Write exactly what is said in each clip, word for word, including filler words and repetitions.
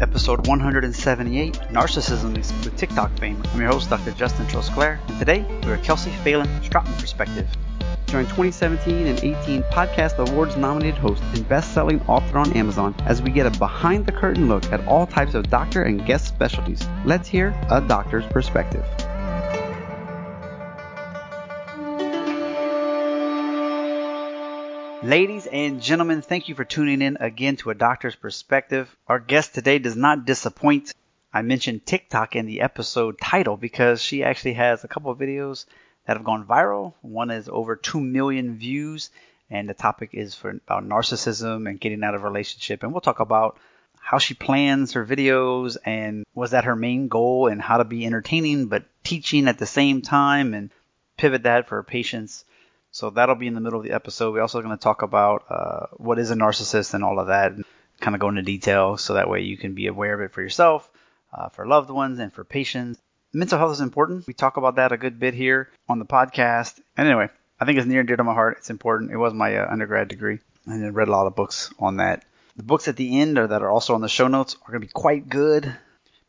Episode one hundred seventy-eight, Narcissism with TikTok Fame. I'm your host, Doctor Justin Trostclair, and today we're a Kelsey Phelan Straatmann perspective. During twenty seventeen and eighteen podcast awards nominated host and best-selling author on Amazon, as we get a behind-the-curtain look at all types of doctor and guest specialties. Let's hear a doctor's perspective. Ladies and gentlemen, thank you for tuning in again to A Doctor's Perspective. Our guest today does not disappoint. I mentioned TikTok in the episode title because she actually has a couple of videos that have gone viral. One is over two million views, and the topic is for about narcissism and getting out of a relationship. And we'll talk about how she plans her videos and was that her main goal, and how to be entertaining but teaching at the same time and pivot that for her patients. So that'll be in the middle of the episode. We're also going to talk about uh, what is a narcissist and all of that, and kind of go into detail so that way you can be aware of it for yourself, uh, for loved ones, and for patients. Mental health is important. We talk about that a good bit here on the podcast. And anyway, I think it's near and dear to my heart. It's important. It was my uh, undergrad degree, and I read a lot of books on that. The books at the end, or that are also on the show notes, are going to be quite good.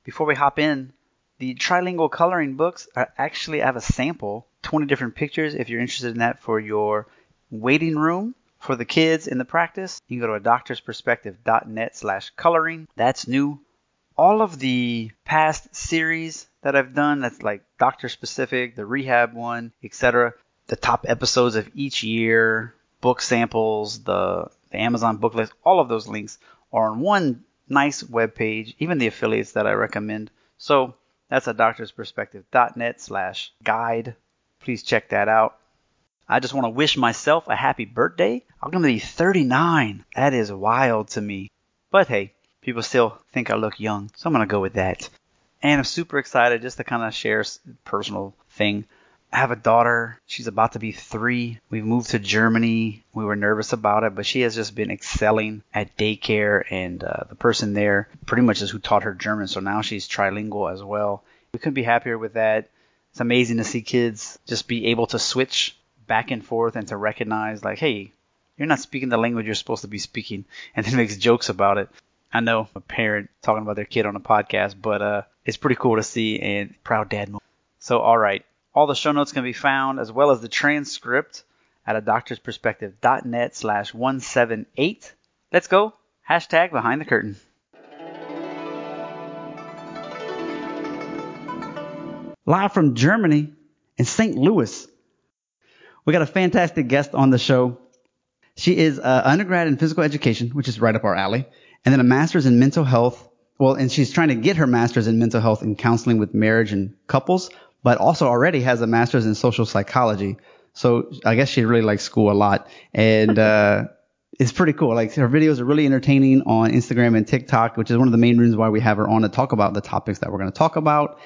Before we hop in, the trilingual coloring books are actually, I have a sample, twenty different pictures. If you're interested in that for your waiting room for the kids in the practice, you can go to adoctorsperspective.net slash coloring. That's new. All of the past series that I've done, that's like doctor specific, the rehab one, et cetera. The top episodes of each year, book samples, the, the Amazon book list, all of those links are on one nice webpage, even the affiliates that I recommend. So that's adoctorsperspective.net slash guide. Please check that out. I just want to wish myself a happy birthday. I'm going to be thirty-nine. That is wild to me. But hey, people still think I look young, so I'm going to go with that. And I'm super excited just to kind of share a personal thing. I have a daughter. She's about to be three. We've moved to Germany. We were nervous about it, but she has just been excelling at daycare, and uh, the person there pretty much is who taught her German, so now she's trilingual as well. We couldn't be happier with that. It's amazing to see kids just be able to switch back and forth and to recognize, like, hey, you're not speaking the language you're supposed to be speaking, and then makes jokes about it. I know a parent talking about their kid on a podcast, but uh, it's pretty cool to see, and proud dad moment. So, all right. All the show notes can be found, as well as the transcript, at adoctorsperspective.net slash 178. Let's go. Hashtag behind the curtain. Live from Germany in Saint Louis, we got a fantastic guest on the show. She is an undergrad in physical education, which is right up our alley, and then a master's in mental health. Well, and she's trying to get her master's in mental health and counseling with marriage and couples, but also already has a master's in social psychology. So I guess she really likes school a lot. And uh, it's pretty cool. Like, her videos are really entertaining on Instagram and TikTok, which is one of the main reasons why we have her on, to talk about the topics that we're going to talk about.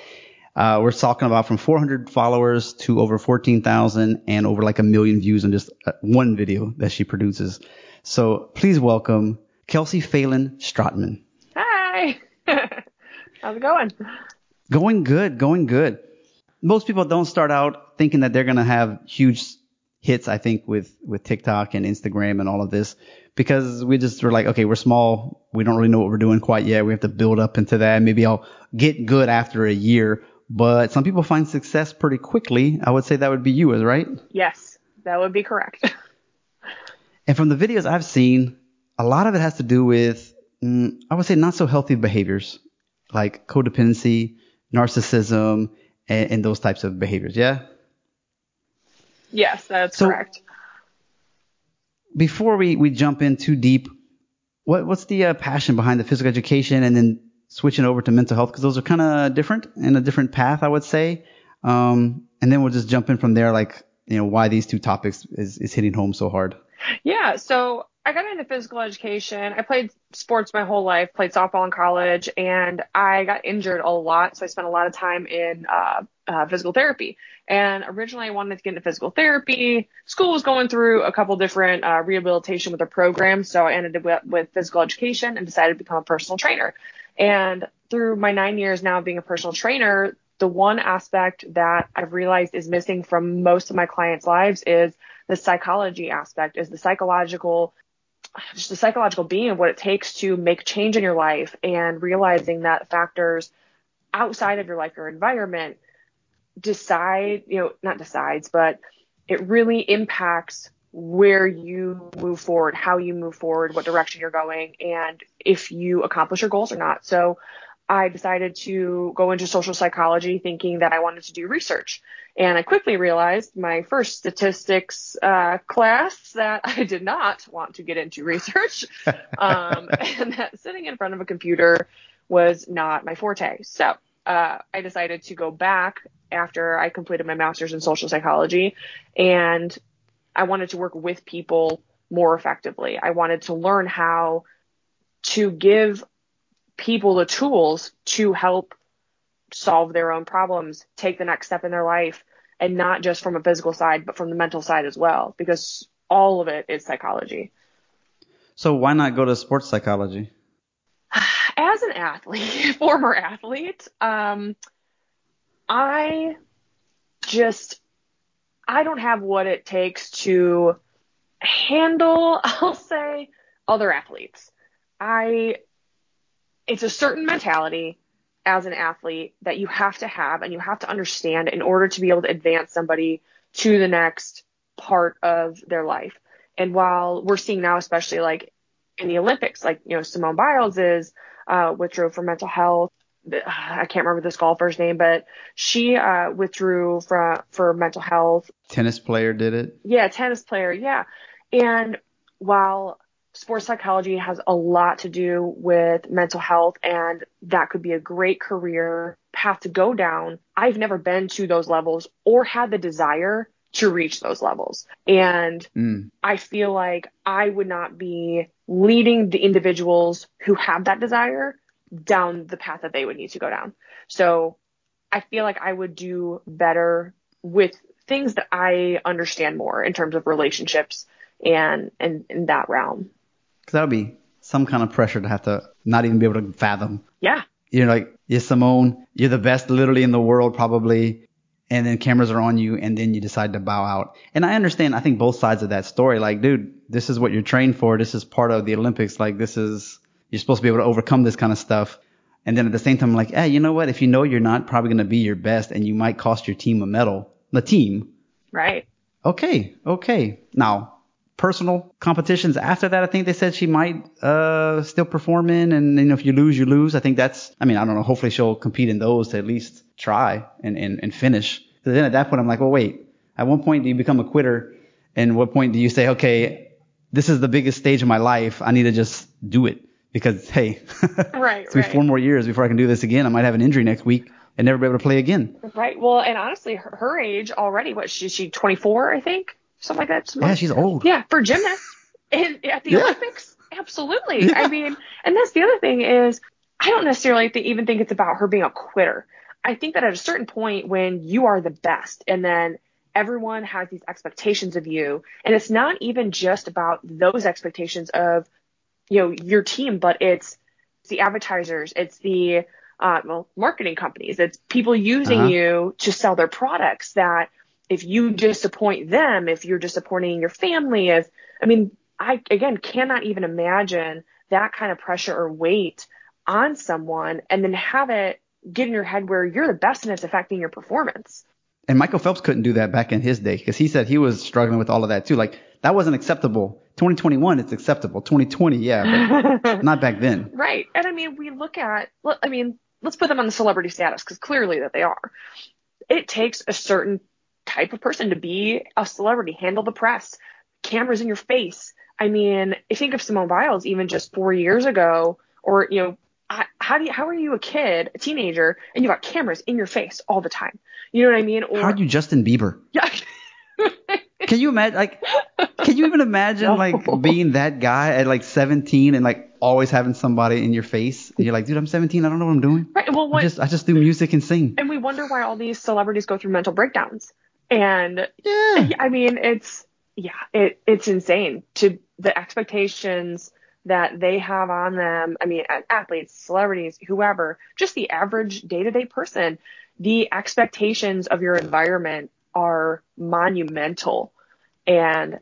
Uh, we're talking about from four hundred followers to over fourteen thousand and over like a million views on just one video that she produces. So please welcome Kelsey Phelan Straatmann. Hi. How's it going? Going good. Going good. Most people don't start out thinking that they're going to have huge hits, I think, with, with TikTok and Instagram and all of this, because we just were like, okay, we're small. We don't really know what we're doing quite yet. We have to build up into that. Maybe I'll get good after a year. But some people find success pretty quickly. I would say that would be you, right? Yes, that would be correct. And from the videos I've seen, a lot of it has to do with, mm, I would say, not so healthy behaviors like codependency, narcissism, and, and those types of behaviors. Yeah? Yes, that's so correct. Before we, we jump in too deep, what what's the uh, passion behind the physical education and then switching over to mental health? Because those are kind of different and a different path, I would say. Um, and then we'll just jump in from there, like, you know, why these two topics is, is hitting home so hard. Yeah, so I got into physical education. I played sports my whole life, played softball in college, and I got injured a lot. So I spent a lot of time in uh, uh, physical therapy. And originally I wanted to get into physical therapy. School was going through a couple different uh, rehabilitation with a program. So I ended up with physical education and decided to become a personal trainer. And through my nine years now of being a personal trainer, the one aspect that I've realized is missing from most of my clients' lives is the psychology aspect, is the psychological just the psychological being of what it takes to make change in your life and realizing that factors outside of your life, your environment decide, you know, not decides, but it really impacts where you move forward, how you move forward, what direction you're going, and if you accomplish your goals or not. So I decided to go into social psychology thinking that I wanted to do research. And I quickly realized my first statistics uh, class that I did not want to get into research um, and that sitting in front of a computer was not my forte. So uh, I decided to go back after I completed my master's in social psychology, and I wanted to work with people more effectively. I wanted to learn how to give people the tools to help solve their own problems, take the next step in their life, and not just from a physical side, but from the mental side as well, because all of it is psychology. So why not go to sports psychology? As an athlete, former athlete, um, I just... I don't have what it takes to handle, I'll say, other athletes. I, it's a certain mentality as an athlete that you have to have and you have to understand in order to be able to advance somebody to the next part of their life. And while we're seeing now, especially like in the Olympics, like, you know, Simone Biles is uh, withdrew for mental health. I can't remember this golfer's name, but she uh, withdrew from for mental health. Tennis player did it. Yeah, tennis player. Yeah. And while sports psychology has a lot to do with mental health, and that could be a great career path to go down, I've never been to those levels or had the desire to reach those levels. And mm. I feel like I would not be leading the individuals who have that desire down the path that they would need to go down. So I feel like I would do better with things that I understand more in terms of relationships and and in that realm. Because that would be some kind of pressure to have to not even be able to fathom. Yeah. You're like, you're Simone, you're the best literally in the world probably, and then cameras are on you, and then you decide to bow out. And I understand, I think, both sides of that story. Like, dude, this is what you're trained for. This is part of the Olympics. Like, this is... You're supposed to be able to overcome this kind of stuff. And then at the same time, like, hey, you know what? If you know you're not probably going to be your best and you might cost your team a medal, the team. Right. Okay. Okay. Now, personal competitions after that, I think they said she might uh, still perform in. And, you know, if you lose, you lose. I think that's, I mean, I don't know. Hopefully she'll compete in those to at least try and, and, and finish. Because then at that point, I'm like, well, wait, at what point do you become a quitter? And what point do you say, okay, this is the biggest stage of my life. I need to just do it. Because, hey, right, it's right. Four more years before I can do this again. I might have an injury next week and never be able to play again. Right. Well, and honestly, her, her age already, what, she, she twenty-four, I think? Something like that. Something yeah, like, she's old. Yeah, for gymnasts and at the yeah. Olympics. Absolutely. Yeah. I mean, and that's the other thing is I don't necessarily th- even think it's about her being a quitter. I think that at a certain point when you are the best and then everyone has these expectations of you, and it's not even just about those expectations of, you know, your team, but it's the advertisers, it's the uh, well, marketing companies, it's people using uh-huh. you to sell their products, that if you disappoint them, if you're disappointing your family, if, I mean, I, again, cannot even imagine that kind of pressure or weight on someone and then have it get in your head where you're the best and it's affecting your performance. And Michael Phelps couldn't do that back in his day because he said he was struggling with all of that too. Like, that wasn't acceptable. twenty twenty-one, it's acceptable. twenty twenty, yeah, but not back then. Right. And I mean, we look at, I mean, let's put them on the celebrity status because clearly that they are. It takes a certain type of person to be a celebrity, handle the press, cameras in your face. I mean, I think of Simone Biles even just four years ago, or, you know, how do you, how are you a kid, a teenager, and you got cameras in your face all the time? You know what I mean? Or, how are you Justin Bieber? Yeah. Can you imagine, like, can you even imagine, no. like, being that guy at, like, seventeen and, like, always having somebody in your face? And you're like, dude, I'm seventeen. I don't know what I'm doing. Right. Well, what, I, just, I just do music and sing. And we wonder why all these celebrities go through mental breakdowns. And, yeah. I mean, it's, yeah, it it's insane to the expectations that they have on them. I mean, athletes, celebrities, whoever, just the average day-to-day person, the expectations of your environment are monumental. And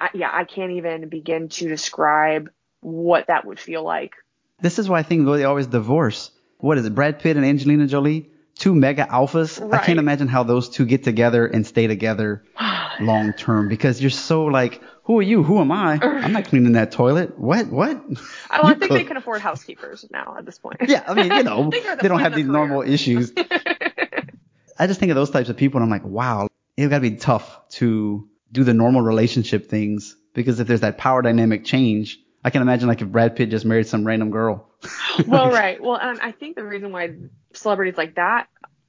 I, yeah, I can't even begin to describe what that would feel like. This is why I think they always divorce. What is it? Brad Pitt and Angelina Jolie, two mega alphas. Right. I can't imagine how those two get together and stay together long term, because you're so like, who are you? Who am I? I'm not cleaning that toilet. What? What? I, don't, I think cook. They can afford housekeepers now at this point. Yeah, I mean, you know, they, the they don't have these career. normal issues. I just think of those types of people, and I'm like, wow, it's got to be tough to do the normal relationship things, because if there's that power dynamic change, I can imagine like if Brad Pitt just married some random girl. Well, right. Well, and I think the reason why celebrities like that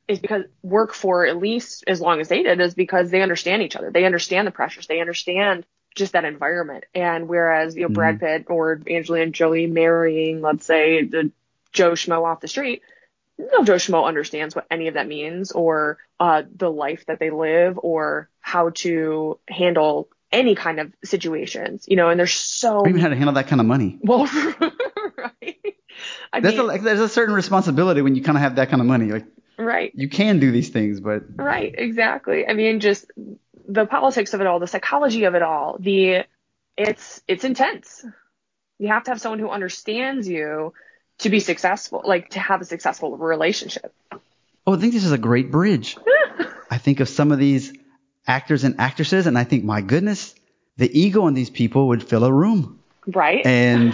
is because work for at least as long as they did is because they understand each other. They understand the pressures. They understand just that environment. And whereas, you know, mm-hmm. Brad Pitt or Angelina Jolie marrying, let's say, the Joe Schmo off the street, no Joe Schmo understands what any of that means, or uh, the life that they live, or how to handle any kind of situations, you know, and there's so... Or even how to handle that kind of money. Well, right. I That's mean, a, there's a certain responsibility when you kind of have that kind of money. Like, right. You can do these things, but... Right, exactly. I mean, just the politics of it all, the psychology of it all, the... It's, it's intense. You have to have someone who understands you to be successful, like to have a successful relationship. Oh, I think this is a great bridge. I think of some of these actors and actresses, and I think, my goodness, the ego in these people would fill a room. Right. And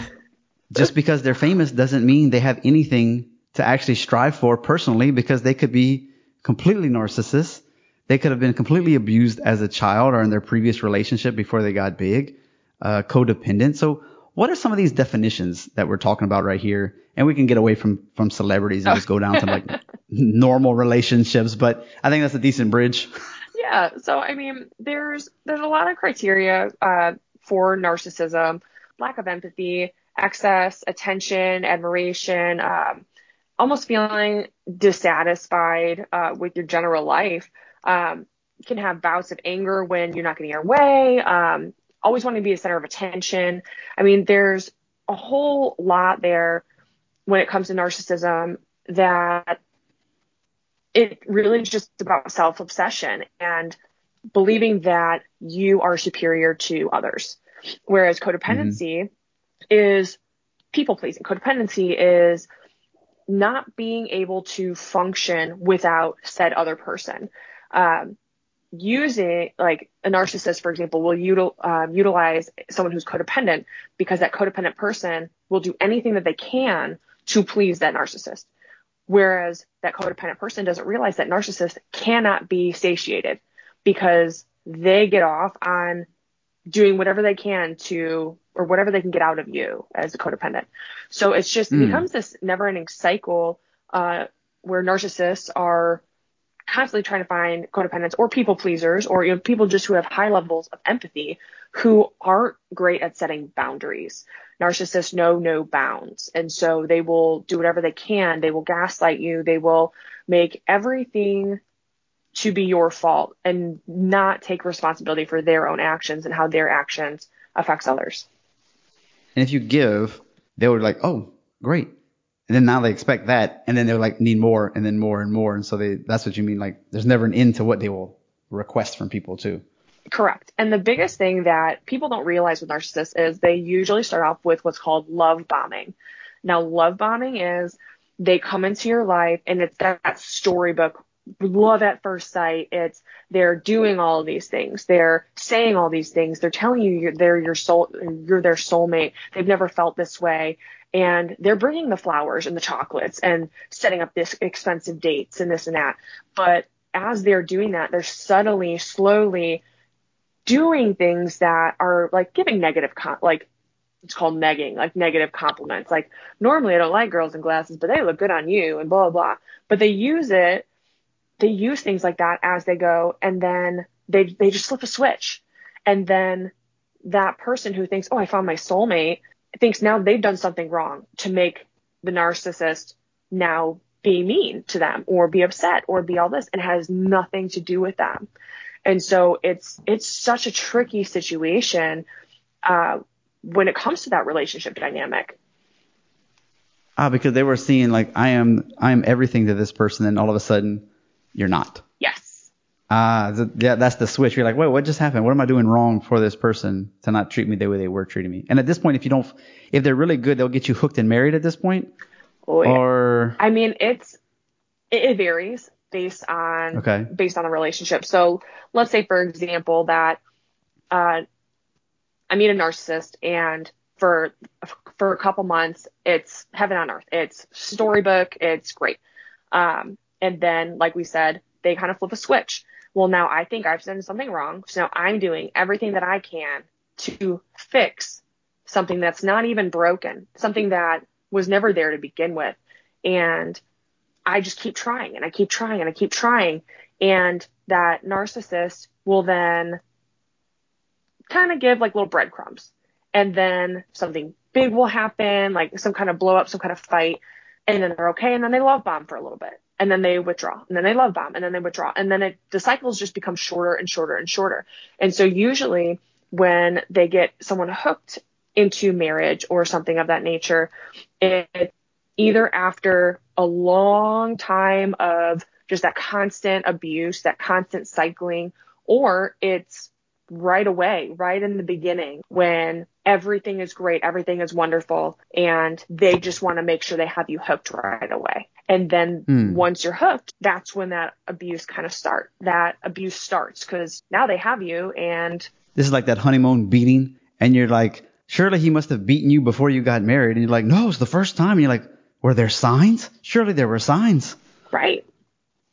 just because they're famous doesn't mean they have anything to actually strive for personally, because they could be completely narcissists. They could have been completely abused as a child or in their previous relationship before they got big, uh, codependent. So what are some of these definitions that we're talking about right here? And we can get away from, from celebrities and just go down to like normal relationships. But I think that's a decent bridge. Yeah. So, I mean, there's there's a lot of criteria uh, for narcissism: lack of empathy, excess attention, admiration, um, almost feeling dissatisfied uh, with your general life. Um, you can have bouts of anger when you're not getting your way, um, always wanting to be a center of attention. I mean, there's a whole lot there when it comes to narcissism that it really is just about self-obsession and believing that you are superior to others. Whereas codependency mm-hmm. is people-pleasing. Codependency is not being able to function without said other person. Um, using, like, a narcissist, for example, will util- um, utilize someone who's codependent, because that codependent person will do anything that they can to please that narcissist. Whereas that codependent person doesn't realize that narcissists cannot be satiated, because they get off on doing whatever they can to, or whatever they can get out of you as a codependent. So it's just, mm. it becomes this never ending cycle uh, where narcissists are constantly trying to find codependents or people pleasers, or, you know, people just who have high levels of empathy who aren't great at setting boundaries. Narcissists know no bounds, and so they will do whatever they can. They will gaslight you. They will make everything to be your fault and not take responsibility for their own actions and how their actions affects others. And if you give, they were like, oh, great. And then now they expect that, and then they're like, need more, and then more and more. And so they, that's what you mean. Like, there's never an end to what they will request from people too. Correct. And the biggest thing that people don't realize with narcissists is they usually start off with what's called love bombing. Now, love bombing is they come into your life, and it's that, that storybook love at first sight. It's they're doing all of these things. They're saying all these things. They're telling you you're, they're your soul, you're their soulmate. They've never felt this way. And they're bringing the flowers and the chocolates and setting up this expensive dates and this and that. But as they're doing that, they're subtly, slowly doing things that are like giving negative, com- like it's called negging, like negative compliments. Like, normally I don't like girls in glasses, but they look good on you, and blah, blah, blah. But they use it. They use things like that as they go. And then they, they just flip a switch. And then that person who thinks, oh, I found my soulmate, thinks now they've done something wrong to make the narcissist now be mean to them or be upset or be all this, and has nothing to do with them. And so it's it's such a tricky situation uh, when it comes to that relationship dynamic. Ah, because they were seeing like, I am I am everything to this person, and all of a sudden you're not. Yes. Ah, uh, yeah, that's the switch. You're like, wait, what just happened? What am I doing wrong for this person to not treat me the way they were treating me? And at this point, if you don't, if they're really good, they'll get you hooked and married at this point. Oh, yeah. Or I mean, it's it varies based on okay. based on the relationship. So let's say, for example, that uh, I meet a narcissist, and for for a couple months, it's heaven on earth. It's storybook. It's great. Um, and then, like we said, they kind of flip a switch. Well, now I think I've done something wrong. So now I'm doing everything that I can to fix something that's not even broken, something that was never there to begin with. And I just keep trying and I keep trying and I keep trying. And that narcissist will then kind of give like little breadcrumbs, and then something big will happen, like some kind of blow up, some kind of fight. And then they're okay. And then they love bomb for a little bit. And then they withdraw, and then they love bomb, and then they withdraw. And then it, the cycles just become shorter and shorter and shorter. And so usually when they get someone hooked into marriage or something of that nature, it's either after a long time of just that constant abuse, that constant cycling, or it's right away, right in the beginning when everything is great, everything is wonderful, and they just want to make sure they have you hooked right away. And then mm. once you're hooked, that's when that abuse kind of start. That abuse starts because now they have you. And this is like that honeymoon beating. And you're like, surely he must have beaten you before you got married. And you're like, no, it's the first time. And you're like, were there signs? Surely there were signs. Right.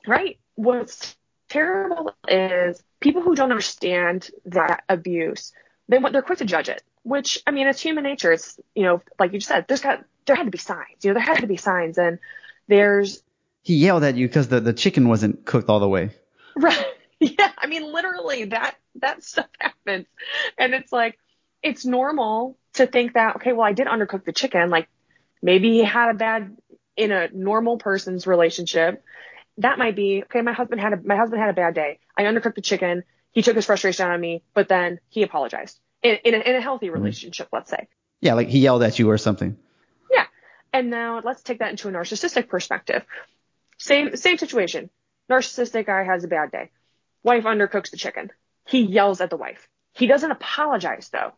Right. What's terrible is people who don't understand that abuse, they want, they're quick to judge it, which, I mean, it's human nature. It's, you know, like you said, there's got, there had to be signs, you know, there had to be signs. And there's, he yelled at you because the, the chicken wasn't cooked all the way. Right. Yeah. I mean, literally that, that stuff happens. And it's like, it's normal to think that, okay, well, I did undercook the chicken. Like maybe he had a bad, in a normal person's relationship, that might be, okay, my husband had a, my husband had a bad day. I undercooked the chicken. He took his frustration out on me, but then he apologized in, in, a, in a healthy relationship, mm-hmm. let's say. Yeah. Like he yelled at you or something. Yeah. And now let's take that into a narcissistic perspective. Same, same situation. Narcissistic guy has a bad day. Wife undercooks the chicken. He yells at the wife. He doesn't apologize though.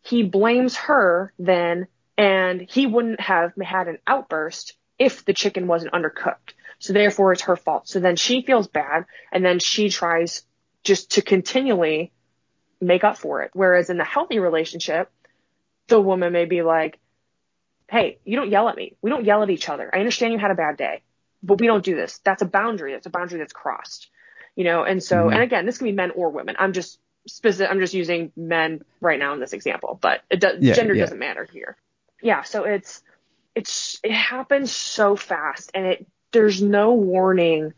He blames her then, and he wouldn't have had an outburst if the chicken wasn't undercooked. So therefore it's her fault. So then she feels bad, and then she tries just to continually make up for it. Whereas in the healthy relationship, the woman may be like, hey, you don't yell at me. We don't yell at each other. I understand you had a bad day, but we don't do this. That's a boundary. That's a boundary that's crossed, you know? And so, mm-hmm. and again, this can be men or women. I'm just specific. I'm just using men right now in this example, but it do- yeah, gender yeah. doesn't matter here. Yeah. So it's, it's, it happens so fast, and it, there's no warning.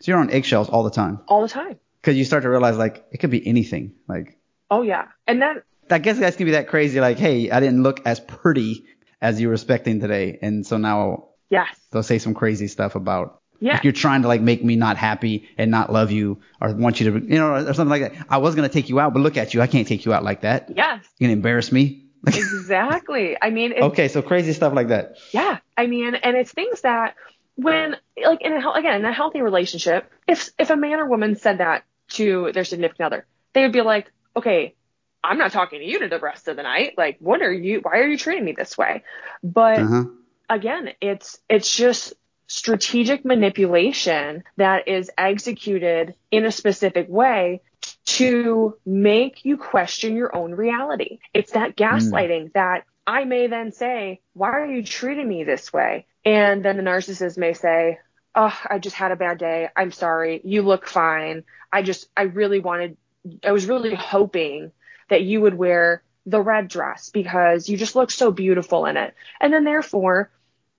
So you're on eggshells all the time. All the time. Because you start to realize, like, it could be anything. Like, oh yeah. And then I guess that's gonna be that crazy. Like, hey, I didn't look as pretty as you were expecting today, and so now yes. they'll say some crazy stuff about yeah. like, you're trying to like make me not happy and not love you, or want you to, you know, or something like that. I was gonna take you out, but look at you. I can't take you out like that. Yes. You're gonna embarrass me. Exactly. I mean. It's, okay. So crazy stuff like that. Yeah. I mean, and it's things that. When, like, in a, again, in a healthy relationship, if if a man or woman said that to their significant other, they would be like, okay, I'm not talking to you to the rest of the night. Like, what are you, why are you treating me this way? But uh-huh. again, it's it's just strategic manipulation that is executed in a specific way to make you question your own reality. It's that gaslighting mm. that I may then say, why are you treating me this way? And then the narcissist may say, oh, I just had a bad day. I'm sorry. You look fine. I just, I really wanted, I was really hoping that you would wear the red dress because you just look so beautiful in it. And then therefore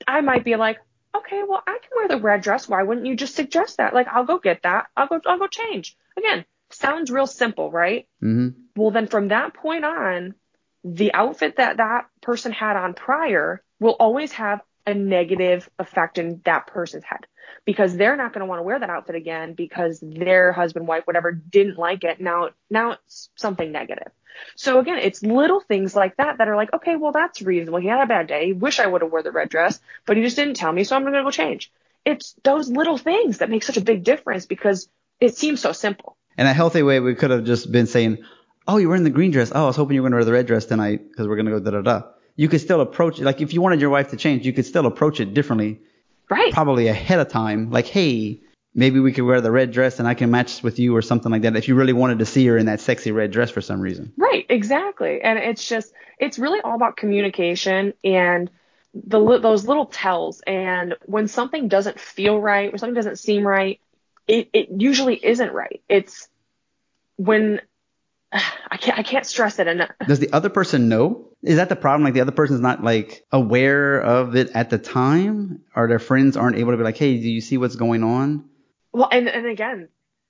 I might be like, okay, well, I can wear the red dress. Why wouldn't you just suggest that? Like, I'll go get that. I'll go, I'll go change. Again, sounds real simple, right? Mm-hmm. Well, then from that point on, the outfit that that person had on prior will always have a negative effect in that person's head, because they're not going to want to wear that outfit again because their husband, wife, whatever, didn't like it. Now, now it's something negative. So again, it's little things like that that are like, okay, well, that's reasonable. He had a bad day. Wish I would have wore the red dress, but he just didn't tell me. So I'm going to go change. It's those little things that make such a big difference because it seems so simple. In a healthy way, we could have just been saying, oh, you're wearing the green dress. Oh, I was hoping you were going to wear the red dress tonight because we're going to go da-da-da. You could still approach it. Like, if you wanted your wife to change, you could still approach it differently. Right. Probably ahead of time. Like, hey, maybe we could wear the red dress and I can match with you or something like that if you really wanted to see her in that sexy red dress for some reason. Right. Exactly. And it's just – it's really all about communication and the those little tells. And when something doesn't feel right, when something doesn't seem right, it, it usually isn't right. It's when – I can't, I can't stress it enough. Does the other person know? Is that the problem? Like, the other person's not like aware of it at the time, or their friends aren't able to be like, hey, do you see what's going on? Well, and, and again,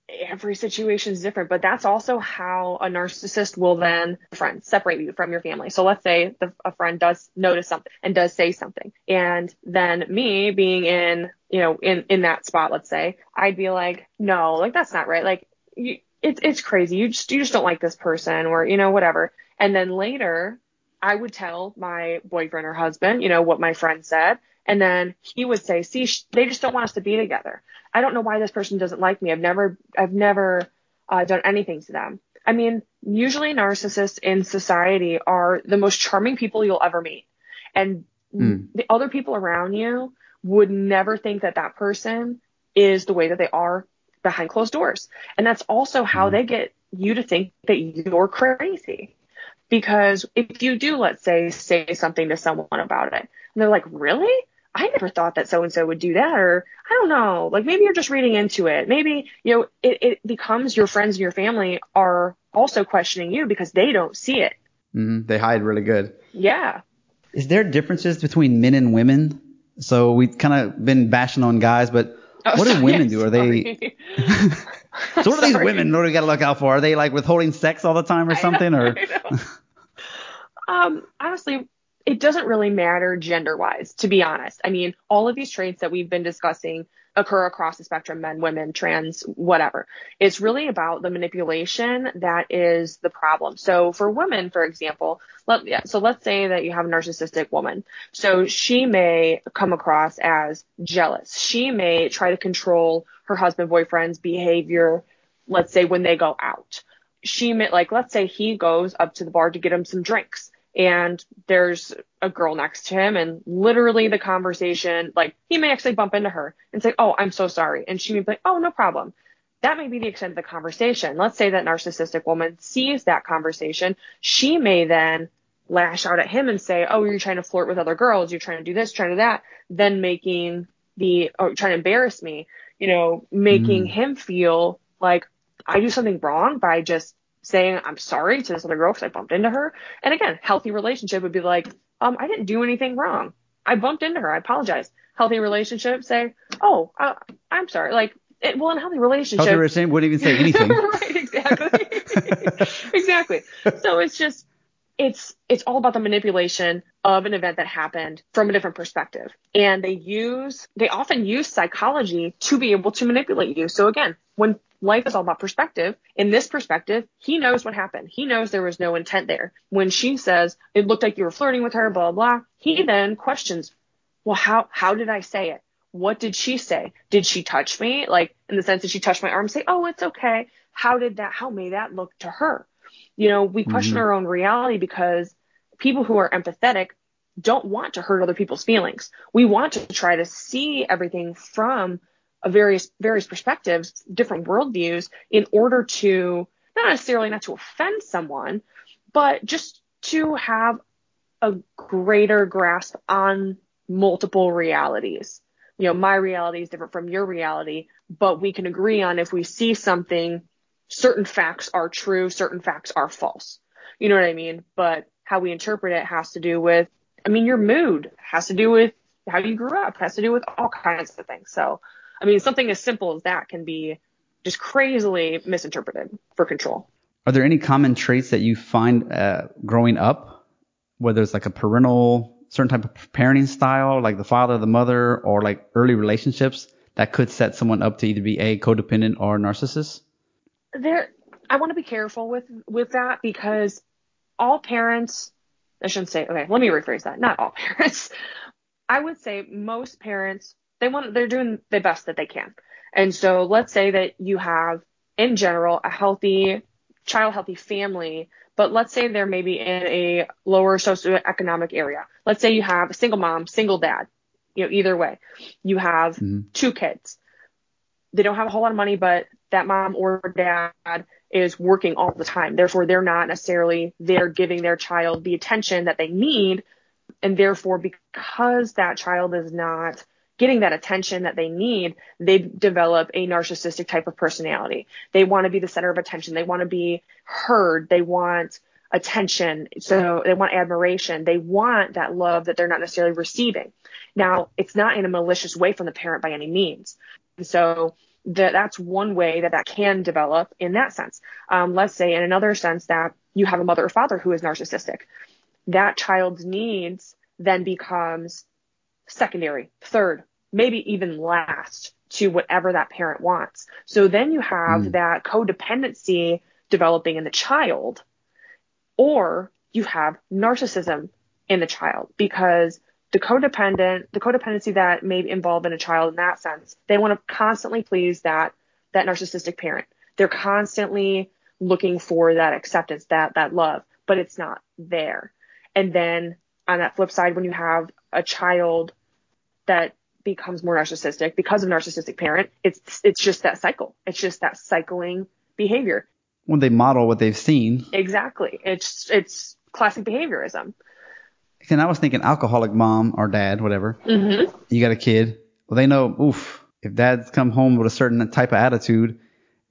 every situation is different, but that's also how a narcissist will then friend separate you from your family. So let's say the, a friend does notice something and does say something. And then me being in, you know, in, in that spot, let's say, I'd be like, no, like, that's not right. Like, you, It's it's crazy. You just you just don't like this person, or, you know, whatever. And then later I would tell my boyfriend or husband, you know, what my friend said. And then he would say, see, sh- they just don't want us to be together. I don't know why this person doesn't like me. I've never I've never uh, done anything to them. I mean, usually narcissists in society are the most charming people you'll ever meet. And mm. the other people around you would never think that that person is the way that they are behind closed doors. And that's also how they get you to think that you're crazy. Because if you do, let's say, say something to someone about it, and they're like, really? I never thought that so-and-so would do that. Or I don't know, like, maybe you're just reading into it. Maybe, you know, it, it becomes your friends and your family are also questioning you because they don't see it. Mm-hmm. They hide really good. Yeah. Is there differences between men and women? So we've kind of been bashing on guys, but Oh, what do sorry, women do? Are sorry. they So what are these women what do we gotta look out for? Are they like withholding sex all the time or something? I know, or I um honestly, it doesn't really matter gender wise, to be honest. I mean, all of these traits that we've been discussing occur across the spectrum, men, women, trans, whatever. It's really about the manipulation that is the problem. So for women, for example, let yeah, so let's say that you have a narcissistic woman. So she may come across as jealous. She may try to control her husband, boyfriend's behavior, let's say when they go out. She may, like, let's say he goes up to the bar to get him some drinks. And there's a girl next to him, and literally the conversation, like, he may actually bump into her and say, oh, I'm so sorry. And she may be like, oh, no problem. That may be the extent of the conversation. Let's say that narcissistic woman sees that conversation. She may then lash out at him and say, oh, you're trying to flirt with other girls. You're trying to do this, trying to do that. Then making the, oh, trying to embarrass me, you know, making mm-hmm. him feel like I do something wrong by just saying I'm sorry to this other girl because I bumped into her. And again, healthy relationship would be like, um, I didn't do anything wrong. I bumped into her. I apologize. Healthy relationship, say, oh, uh, I'm sorry. Like, it, well, in a healthy relationship, healthy relationship wouldn't even say anything. Right, exactly. Exactly. So it's just, it's, it's all about the manipulation of an event that happened from a different perspective. And they use, they often use psychology to be able to manipulate you. So again, when life is all about perspective. In this perspective, he knows what happened. He knows there was no intent there. When she says, it looked like you were flirting with her, blah, blah, he then questions, well, how how did I say it? What did she say? Did she touch me? Like, in the sense that she touched my arm, say, oh, it's okay. How did that, how may that look to her? You know, we question mm-hmm. our own reality because people who are empathetic don't want to hurt other people's feelings. We want to try to see everything from A various various perspectives, different worldviews, in order to not necessarily not to offend someone, but just to have a greater grasp on multiple realities. You know, my reality is different from your reality, but we can agree on, if we see something, certain facts are true, certain facts are false. You know what I mean? But how we interpret it has to do with, I mean, your mood, has to do with how you grew up, has to do with all kinds of things. So I mean, something as simple as that can be just crazily misinterpreted for control. Are there any common traits that you find uh, growing up, whether it's like a parental, certain type of parenting style, like the father, the mother, or like early relationships that could set someone up to either be a codependent or a narcissist? There, I want to be careful with, with that because all parents, I shouldn't say, okay, let me rephrase that. Not all parents. I would say most parents, They want, they're doing the best that they can. And so let's say that you have in general, a healthy child, healthy family, but let's say they're maybe in a lower socioeconomic area. Let's say you have a single mom, single dad, you know, either way, you have mm-hmm. two kids. They don't have a whole lot of money, but that mom or dad is working all the time. Therefore, they're not necessarily they're giving their child the attention that they need. And therefore, because that child is not getting that attention that they need, they develop a narcissistic type of personality. They want to be the center of attention. They want to be heard. They want attention. So they want admiration. They want that love that they're not necessarily receiving. Now, it's not in a malicious way from the parent by any means. And so that that's one way that that can develop in that sense. Um, let's say in another sense that you have a mother or father who is narcissistic. That child's needs then becomes secondary, third, maybe even last to whatever that parent wants. So then you have mm. that codependency developing in the child, or you have narcissism in the child, because the codependent, the codependency that may involve in a child in that sense, they want to constantly please that, that narcissistic parent. They're constantly looking for that acceptance, that, that love, but it's not there. And then on that flip side, when you have a child that becomes more narcissistic because of narcissistic parent, it's it's just that cycle. It's just that cycling behavior. When they model what they've seen. Exactly. It's it's classic behaviorism. And I was thinking alcoholic mom or dad, whatever. Mm-hmm. You got a kid. Well, they know, oof, if dad's come home with a certain type of attitude,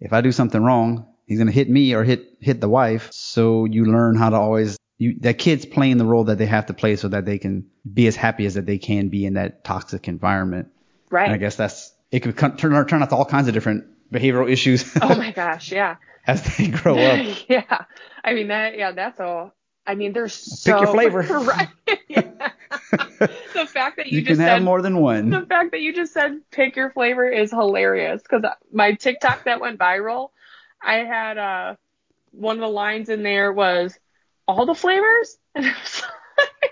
if I do something wrong, he's going to hit me or hit hit the wife. So you learn how to always You, that kid's playing the role that they have to play so that they can be as happy as that they can be in that toxic environment. Right. And I guess that's it could come, turn turn out to all kinds of different behavioral issues. Oh my gosh, yeah. As they grow up. Yeah, I mean that. Yeah, that's all. I mean, there's so pick your flavor. Right. The fact that you, you just can have said, more than one. The fact that you just said pick your flavor is hilarious, because my TikTok that went viral, I had uh one of the lines in there was, all the flavors? And I'm sorry.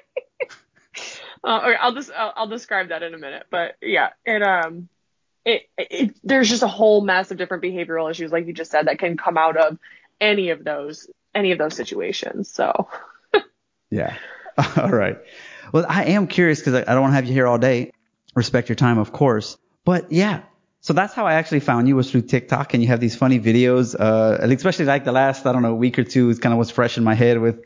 uh, okay, I'll just I'll, I'll describe that in a minute, but yeah, it um, it, it there's just a whole mess of different behavioral issues, like you just said, that can come out of any of those any of those situations. So. Yeah. All right. Well, I am curious, because I, I don't want to have you here all day. Respect your time, of course. But yeah. So that's how I actually found you, was through TikTok, and you have these funny videos, uh, especially like the last, I don't know, week or two is kind of what's fresh in my head with,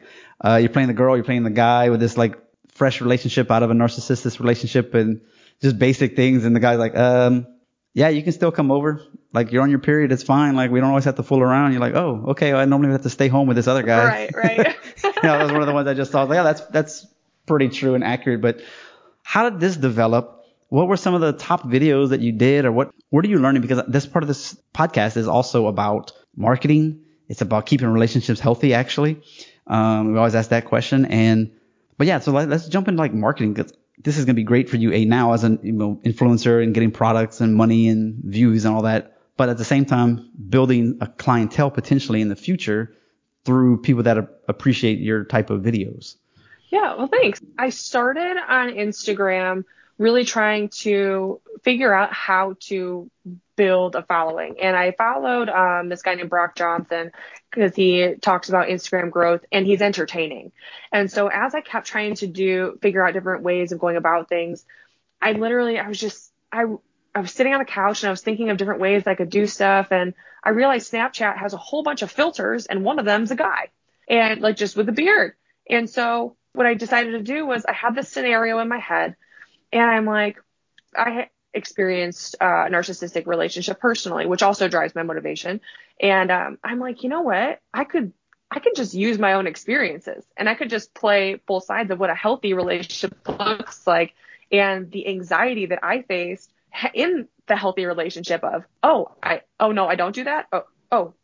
uh, you're playing the girl, you're playing the guy with this like fresh relationship out of a narcissistic relationship and just basic things. And the guy's like, um, yeah, you can still come over. Like, you're on your period. It's fine. Like, we don't always have to fool around. You're like, oh, okay. Well, I normally have to stay home with this other guy. Right, right. You know, that was one of the ones I just saw. I was like, yeah, that's, that's pretty true and accurate. But how did this develop? What were some of the top videos that you did, or what, what are you learning? Because this part of this podcast is also about marketing. It's about keeping relationships healthy, actually. Um, we always ask that question. And, but yeah, so let, let's jump into like marketing, because this is going to be great for you a now as an you know, influencer and getting products and money and views and all that. But at the same time, building a clientele potentially in the future through people that appreciate your type of videos. Yeah. Well, thanks. I started on Instagram really trying to figure out how to build a following. And I followed um, this guy named Brock Johnson, because he talks about Instagram growth and he's entertaining. And so as I kept trying to do, figure out different ways of going about things, I literally, I was just, I, I was sitting on the couch and I was thinking of different ways I could do stuff. And I realized Snapchat has a whole bunch of filters, and one of them's a guy, and like just with a beard. And so what I decided to do was, I had this scenario in my head. And I'm like, I experienced a narcissistic relationship personally, which also drives my motivation. And um, I'm like, you know what? I could, I could just use my own experiences, and I could just play both sides of what a healthy relationship looks like, and the anxiety that I faced in the healthy relationship of, oh, I, oh no, I don't do that. Oh, oh,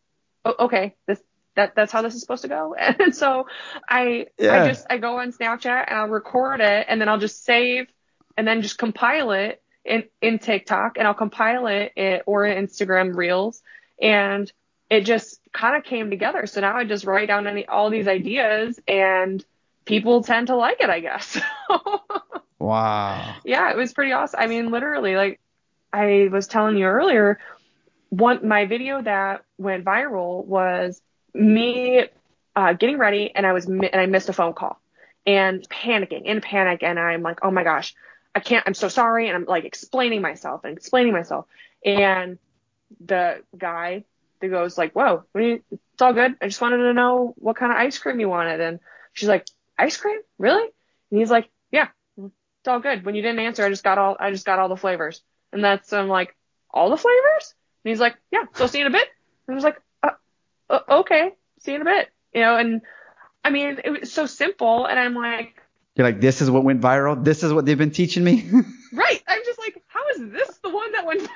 oh okay, this. That, that's how this is supposed to go. And so I, yeah. I just, I go on Snapchat and I'll record it, and then I'll just save. And then just compile it in, in TikTok, and I'll compile it in, or in Instagram Reels. And it just kind of came together. So now I just write down any, all these ideas, and people tend to like it, I guess. Wow. Yeah, it was pretty awesome. I mean, literally, like I was telling you earlier, one, my video that went viral was me uh, getting ready, and I was and I missed a phone call and panicking in panic. And I'm like, oh my gosh, I can't, I'm so sorry. And I'm like explaining myself and explaining myself. And the guy that goes like, whoa, it's all good. I just wanted to know what kind of ice cream you wanted. And she's like, ice cream? Really? And he's like, yeah, it's all good. When you didn't answer, I just got all, I just got all the flavors. And that's, I'm like, all the flavors? And he's like, yeah, so see you in a bit. And I was like, uh, uh, okay, see you in a bit. You know, and I mean, it was so simple. And I'm like, you're like, this is what went viral. This is what they've been teaching me. Right. I'm just like, how is this the one that went,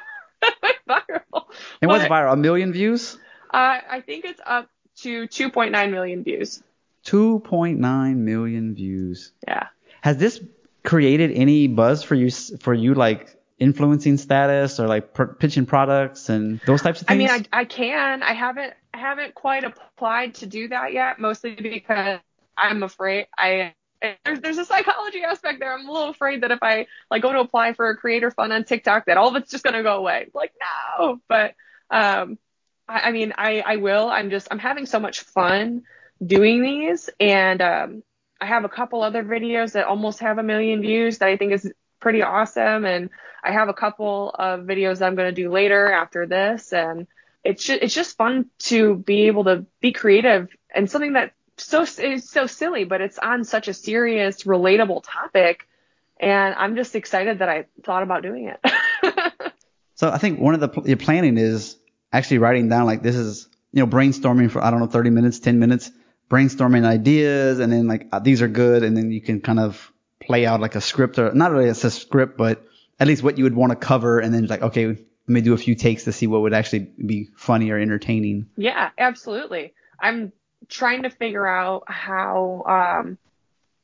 that went viral? And what's viral? A million views? Uh, I think it's up to two point nine million views. two point nine million views. Yeah. Has this created any buzz for you, for you like influencing status or like per- pitching products and those types of things? I mean, I, I can. I haven't I haven't quite applied to do that yet, mostly because I'm afraid. I there's, there's a psychology aspect there. I'm a little afraid that if I like go to apply for a creator fund on TikTok, that all of it's just going to go away. Like, no. But um, I, I mean, I, I will. I'm just I'm having so much fun doing these, and um I have a couple other videos that almost have a million views that I think is pretty awesome, and I have a couple of videos that I'm going to do later after this, and it's just, it's just fun to be able to be creative and something that so is so silly, but it's on such a serious, relatable topic, and I'm just excited that I thought about doing it. So I think one of the your planning is actually writing down, like, this is, you know, brainstorming for, I don't know, thirty minutes, ten minutes. Brainstorming ideas, and then like, these are good, and then you can kind of play out like a script, or not really a script, but at least what you would want to cover, and then like, okay, let me do a few takes to see what would actually be funny or entertaining. Yeah, absolutely. I'm trying to figure out how um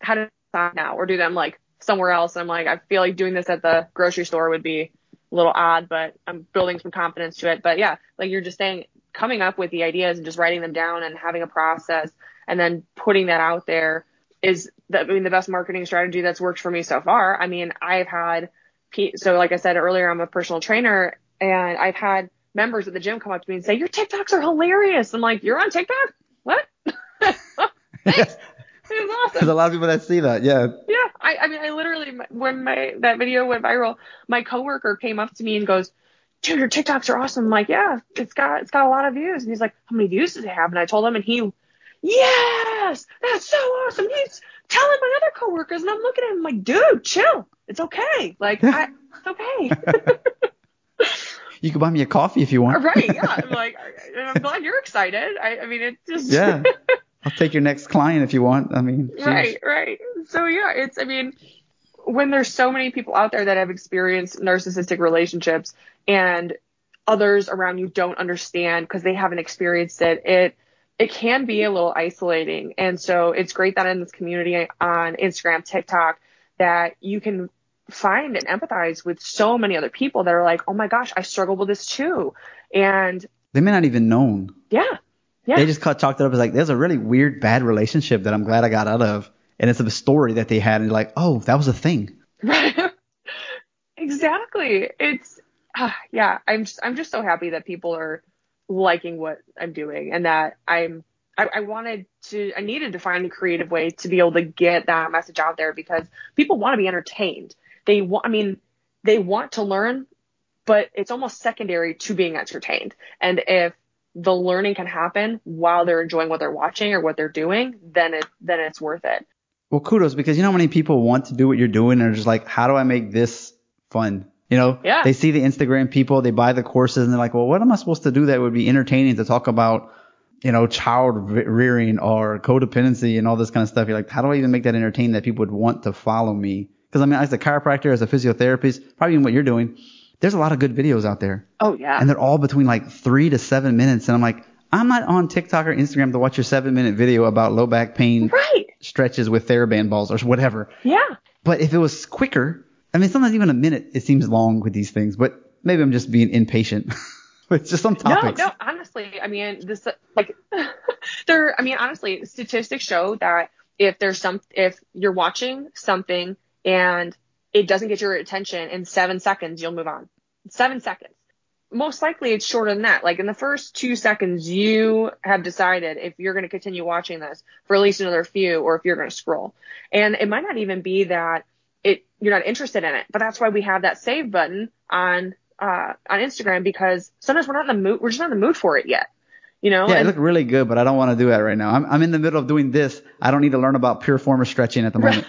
how to stop now or do them like somewhere else. I'm like, I feel like doing this at the grocery store would be a little odd, but I'm building some confidence to it. But yeah, like you're just saying, coming up with the ideas and just writing them down and having a process, and then putting that out there is, the, I mean, the best marketing strategy that's worked for me so far. I mean, I've had, so like I said earlier, I'm a personal trainer, and I've had members at the gym come up to me and say, your TikToks are hilarious. I'm like, you're on TikTok? What? Thanks. It was awesome. There's a lot of people that see that. Yeah. Yeah. I, I mean, I literally, when my, that video went viral, my coworker came up to me and goes, dude, your TikToks are awesome. I'm like, yeah, it's got, it's got a lot of views. And he's like, how many views does it have? And I told him, and he, yes, that's so awesome. He's telling my other coworkers, and I'm looking at him like, dude, chill. It's okay. Like, I, it's okay. You can buy me a coffee if you want. Right. Yeah. I'm like, I'm glad you're excited. I, I mean, it just. Yeah. I'll take your next client if you want. I mean. Geez. Right. Right. So yeah, it's, I mean, when there's so many people out there that have experienced narcissistic relationships and others around you don't understand because they haven't experienced it, it, it can be a little isolating. And so it's great that in this community on Instagram, TikTok, that you can find and empathize with so many other people that are like, oh my gosh, I struggle with this too. And they may not even know. Yeah. Yeah. They just chalked it up as like, there's a really weird, bad relationship that I'm glad I got out of. And it's a story that they had, and you're like, oh, that was a thing. Exactly. It's, uh, yeah, I'm just, I'm just so happy that people are liking what I'm doing, and that I'm I, I wanted to I needed to find a creative way to be able to get that message out there, because people want to be entertained. They want I mean they want to learn, but it's almost secondary to being entertained. And if the learning can happen while they're enjoying what they're watching or what they're doing, then it then it's worth it. Well, kudos, because you know how many people want to do what you're doing and are just like, how do I make this fun? You know, yeah. They see the Instagram people, they buy the courses, and they're like, well, what am I supposed to do that would be entertaining to talk about, you know, child rearing or codependency and all this kind of stuff? You're like, how do I even make that entertaining that people would want to follow me? Because I mean, as a chiropractor, as a physiotherapist, probably even what you're doing, there's a lot of good videos out there. Oh, yeah. And they're all between like three to seven minutes. And I'm like, I'm not on TikTok or Instagram to watch your seven minute video about low back pain right. stretches with TheraBand balls or whatever. Yeah. But if it was quicker, I mean, sometimes even a minute, it seems long with these things, but maybe I'm just being impatient with just some topics. No, no, honestly, I mean, this, like, there, I mean, honestly, statistics show that if there's some, if you're watching something and it doesn't get your attention in seven seconds, you'll move on. Seven seconds. most likely it's shorter than that. Like in the first two seconds, you have decided if you're going to continue watching this for at least another few, or if you're going to scroll. And it might not even be that it you're not interested in it, but that's why we have that save button on uh, on Instagram, because sometimes we're not in the mood. We're just not in the mood for it yet. You know, yeah, and it looked really good, but I don't want to do that right now. I'm I'm in the middle of doing this. I don't need to learn about pure form of stretching at the moment.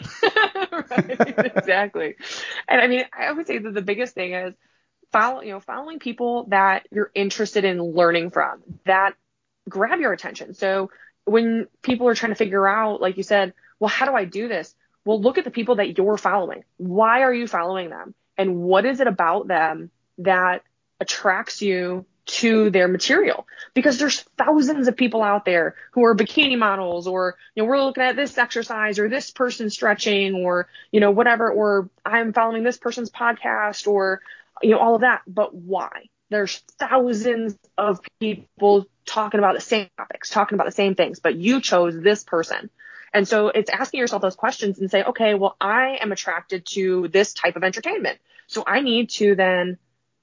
Right, exactly. And I mean, I would say that the biggest thing is follow, you know, following people that you're interested in learning from, that grab your attention. So when people are trying to figure out, like you said, well, how do I do this? Well, look at the people that you're following. Why are you following them? And what is it about them that attracts you to their material? Because there's thousands of people out there who are bikini models, or, you know, we're looking at this exercise, or this person stretching, or, you know, whatever, or I'm following this person's podcast, or, you know, all of that. But why? There's thousands of people talking about the same topics, talking about the same things, but you chose this person. And so it's asking yourself those questions and say, okay, well, I am attracted to this type of entertainment. So I need to then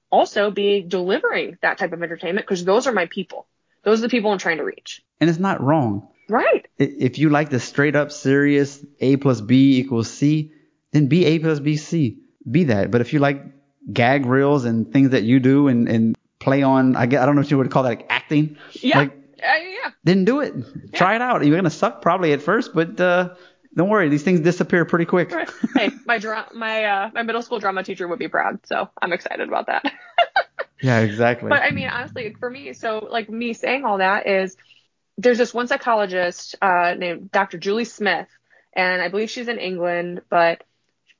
also be delivering that type of entertainment, because those are my people. Those are the people I'm trying to reach. And it's not wrong. Right. If you like the straight up serious A plus B equals C, then be A plus B C. Be that. But if you like gag reels and things that you do and, and play on, I guess, I don't know if you would call that like acting. Yeah. Like, uh, yeah. Then do it. Yeah. Try it out. You're going to suck probably at first, but uh, don't worry. These things disappear pretty quick. Right. Hey, my dra- my uh, my middle school drama teacher would be proud. So I'm excited about that. Yeah, exactly. But I mean, honestly, for me, so like me saying all that is, there's this one psychologist uh, named Doctor Julie Smith, and I believe she's in England, but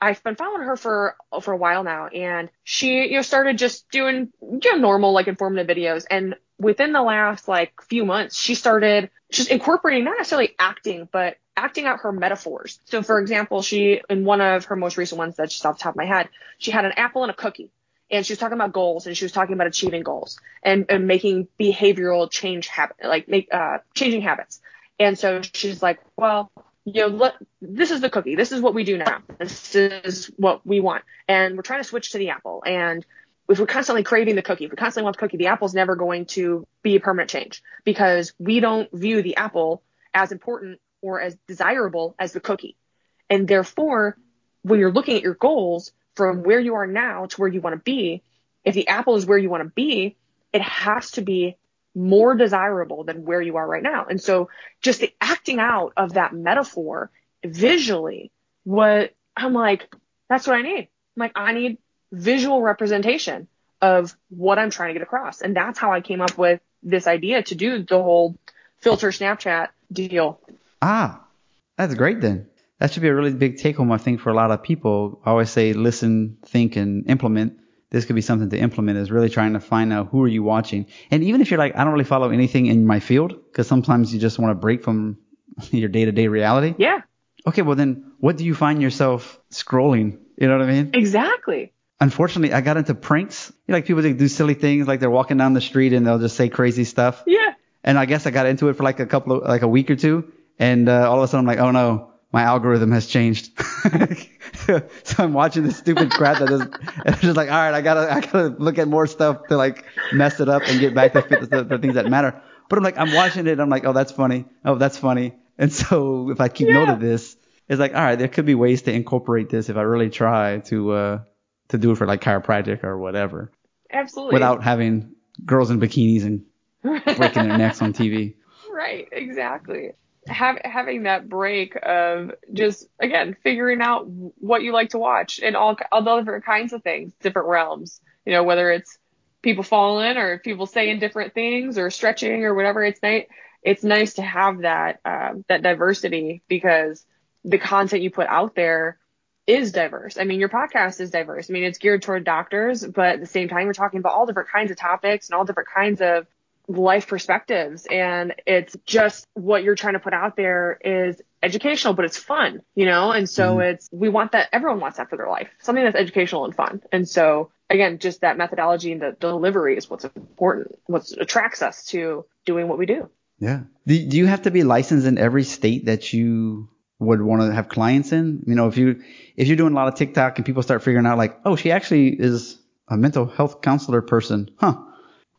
I've been following her for for a while now, and she, you know, started just doing, you know, normal like informative videos, and within the last like few months, she started just incorporating not necessarily acting, but acting out her metaphors. So, for example, she, in one of her most recent ones that's just off the top of my head, she had an apple and a cookie, and she was talking about goals, and she was talking about achieving goals and, and making behavioral change habit, like make uh, changing habits. And so she's like, well, you know, look, this is the cookie. This is what we do now. This is what we want. And we're trying to switch to the apple. And if we're constantly craving the cookie, if we constantly want the cookie, the apple's never going to be a permanent change, because we don't view the apple as important or as desirable as the cookie. And therefore, when you're looking at your goals from where you are now to where you want to be, if the apple is where you want to be, it has to be more desirable than where you are right now. And so just the acting out of that metaphor visually, what I'm like, that's what I need. I'm like, I need visual representation of what I'm trying to get across. And that's how I came up with this idea to do the whole filter Snapchat deal. Ah, that's great then. That should be a really big take home, I think, for a lot of people. I always say, listen, think, and implement. This could be something to implement, is really trying to find out who are you watching. And even if you're like, I don't really follow anything in my field, because sometimes you just want to break from your day-to-day reality. Yeah. Okay, well then what do you find yourself scrolling? You know what I mean? Exactly. Unfortunately, I got into pranks. You know, like people that do silly things, like they're walking down the street and they'll just say crazy stuff. Yeah. And I guess I got into it for like a couple of, like a week or two. And uh, all of a sudden I'm like, oh no, my algorithm has changed. So I'm watching this stupid crap that doesn't, and I'm just like, all right, I gotta, I gotta look at more stuff to like mess it up and get back to the, the things that matter. But I'm like, I'm watching it, and I'm like, oh, that's funny. Oh, that's funny. And so if I keep yeah. note of this, it's like, all right, there could be ways to incorporate this if I really try to, uh, to do it for like chiropractic or whatever. Absolutely. Without having girls in bikinis and breaking their necks on T V. Right. Exactly. Have, having that break of just, again, figuring out what you like to watch in all, all the different kinds of things, different realms, you know, whether it's people falling or people saying different things or stretching or whatever. It's nice. It's nice to have that, um, that diversity, because the content you put out there is diverse. I mean, your podcast is diverse. I mean, it's geared toward doctors, but at the same time, we're talking about all different kinds of topics and all different kinds of life perspectives, and it's just what you're trying to put out there is educational, but it's fun, you know. And so mm. it's we want that, everyone wants that for their life, something that's educational and fun. And so again, just that methodology and the delivery is what's important, what attracts us to doing what we do. Yeah. Do, do you have to be licensed in every state that you would want to have clients in? You know, if you if you're doing a lot of TikTok and people start figuring out like, oh, she actually is a mental health counselor person, huh?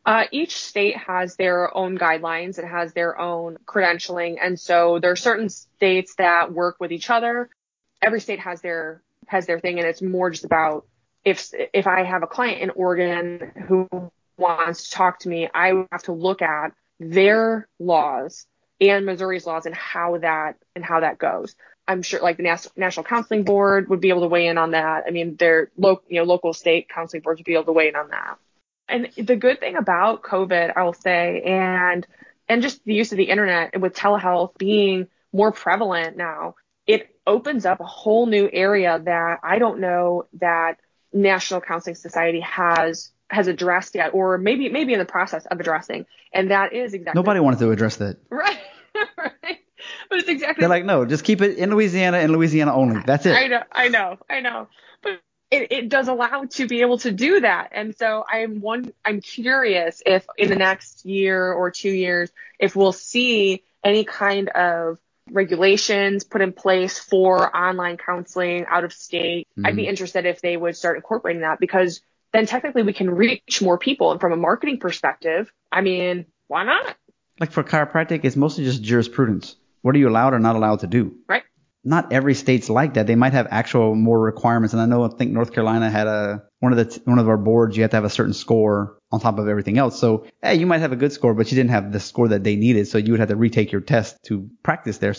Uh, each state has their own guidelines. It has their own credentialing. And so there are certain states that work with each other. Every state has their has their thing. And it's more just about if if I have a client in Oregon who wants to talk to me, I have to look at their laws and Missouri's laws and how that and how that goes. I'm sure like the Nas- National Counseling Board would be able to weigh in on that. I mean, their lo- you know, local state counseling boards would be able to weigh in on that. And the good thing about COVID, I will say, and and just the use of the internet with telehealth being more prevalent now, it opens up a whole new area that I don't know that National Counseling Society has has addressed yet, or maybe maybe in the process of addressing. And that is exactly nobody wanted to address that, right? Right. But it's exactly they're like, no, just keep it in Louisiana and Louisiana only. That's it. I know, I know, I know. But It, it does allow to be able to do that. And so I'm one, I'm curious if in the next year or two years, if we'll see any kind of regulations put in place for online counseling out of state. Mm-hmm. I'd be interested if they would start incorporating that, because then technically we can reach more people. And from a marketing perspective, I mean, why not? Like for chiropractic, it's mostly just jurisprudence. What are you allowed or not allowed to do? Right. Not every state's like that. They might have actual more requirements. And I know, I think North Carolina had a, one of the, one of our boards, you have to have a certain score on top of everything else. So, hey, you might have a good score, but you didn't have the score that they needed. So you would have to retake your test to practice there.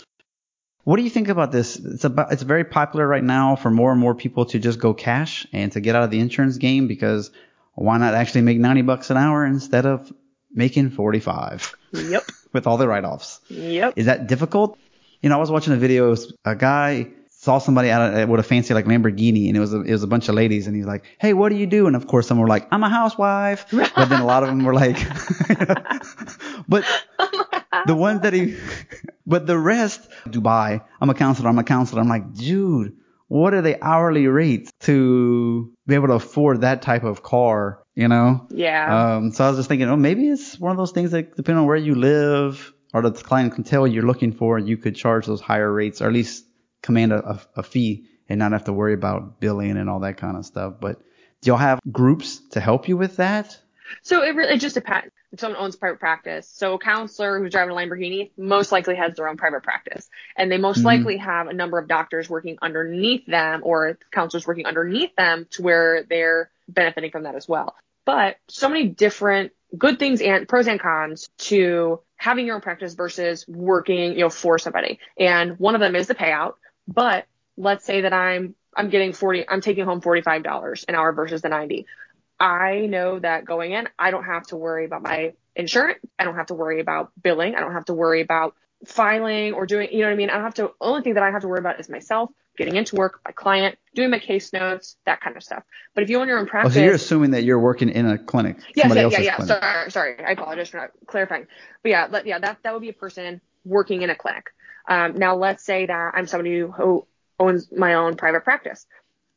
What do you think about this? It's about, it's very popular right now for more and more people to just go cash and to get out of the insurance game, because why not actually make ninety bucks an hour instead of making forty-five? Yep. With all the write-offs. Yep. Is that difficult? You know, I was watching a video. It was a guy saw somebody out of, with a fancy like Lamborghini, and it was a, it was a bunch of ladies, and he's like, "Hey, what do you do?" And of course, some were like, "I'm a housewife," but then a lot of them were like, "But the ones that he, but the rest, Dubai, I'm a counselor, I'm a counselor." I'm like, dude, what are the hourly rates to be able to afford that type of car? You know? Yeah. Um. So I was just thinking, oh, maybe it's one of those things that depending on where you live or the client clientele you're looking for, you could charge those higher rates, or at least command a, a, a fee and not have to worry about billing and all that kind of stuff. But do y'all have groups to help you with that? So it really it just depends. If someone owns private practice, so a counselor who's driving a Lamborghini most likely has their own private practice, and they most mm-hmm. likely have a number of doctors working underneath them or counselors working underneath them to where they're benefiting from that as well. But so many different good things and pros and cons to having your own practice versus working, you know, for somebody. And one of them is the payout. But let's say that I'm, I'm getting forty, I'm taking home forty-five dollars an hour versus the ninety. I know that going in, I don't have to worry about my insurance. I don't have to worry about billing. I don't have to worry about filing or doing, you know what I mean? I don't have to, only thing that I have to worry about is myself, getting into work, my client, doing my case notes, that kind of stuff. But if you own your own practice. Oh, so you're assuming that you're working in a clinic. Yeah, yeah, yeah, yeah. Sorry, sorry. I apologize for not clarifying. But yeah, let, yeah, that, that would be a person working in a clinic. Um, now let's say that I'm somebody who owns my own private practice.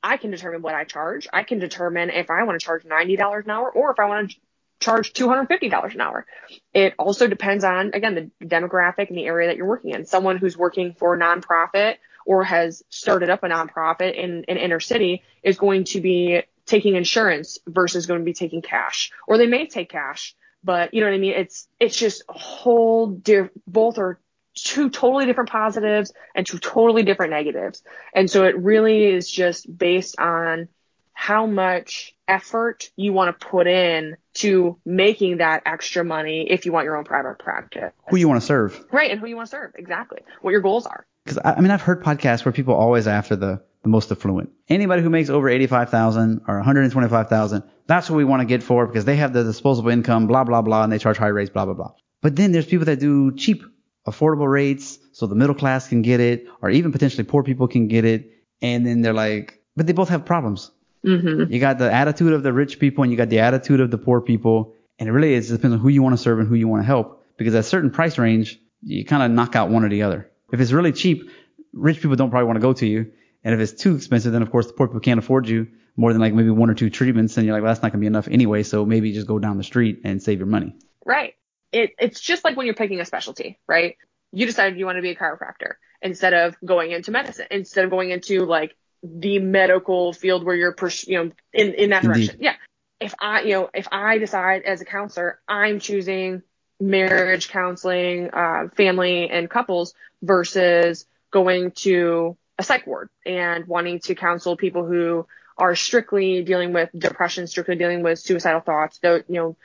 I can determine what I charge. I can determine if I want to charge ninety dollars an hour or if I want to charge two hundred fifty dollars an hour. It also depends on, again, the demographic and the area that you're working in. Someone who's working for a nonprofit or has started up a nonprofit in an in inner city is going to be taking insurance versus going to be taking cash, or they may take cash, but you know what I mean? It's, it's just a whole diff- both are two totally different positives and two totally different negatives. And so it really is just based on how much effort you want to put in to making that extra money if you want your own private practice. Who you want to serve. Right. And who you want to serve. Exactly. What your goals are. Because I mean, I've heard podcasts where people are always after the, the most affluent. Anybody who makes over eighty-five thousand or one hundred twenty-five thousand, that's what we want to get for, because they have the disposable income, blah, blah, blah, and they charge high rates, blah, blah, blah. But then there's people that do cheap, affordable rates, so the middle class can get it, or even potentially poor people can get it. And then they're like, but they both have problems. Mm-hmm. You got the attitude of the rich people and you got the attitude of the poor people. And it really is, it depends on who you want to serve and who you want to help, because at a certain price range, you kind of knock out one or the other. If it's really cheap, rich people don't probably want to go to you. And if it's too expensive, then of course the poor people can't afford you more than like maybe one or two treatments. And you're like, well, that's not going to be enough anyway. So maybe just go down the street and save your money. Right. It, it's just like when you're picking a specialty, right? You decided you want to be a chiropractor instead of going into medicine, instead of going into like the medical field where you're, pers- you know, in, in that direction. Indeed. Yeah. if I, you know, if I decide as a counselor, I'm choosing marriage counseling, uh, family and couples versus going to a psych ward and wanting to counsel people who are strictly dealing with depression, strictly dealing with suicidal thoughts. Though, you know,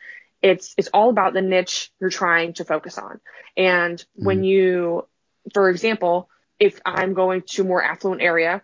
it's, it's all about the niche you're trying to focus on. And when you, for example, if I'm going to more affluent area,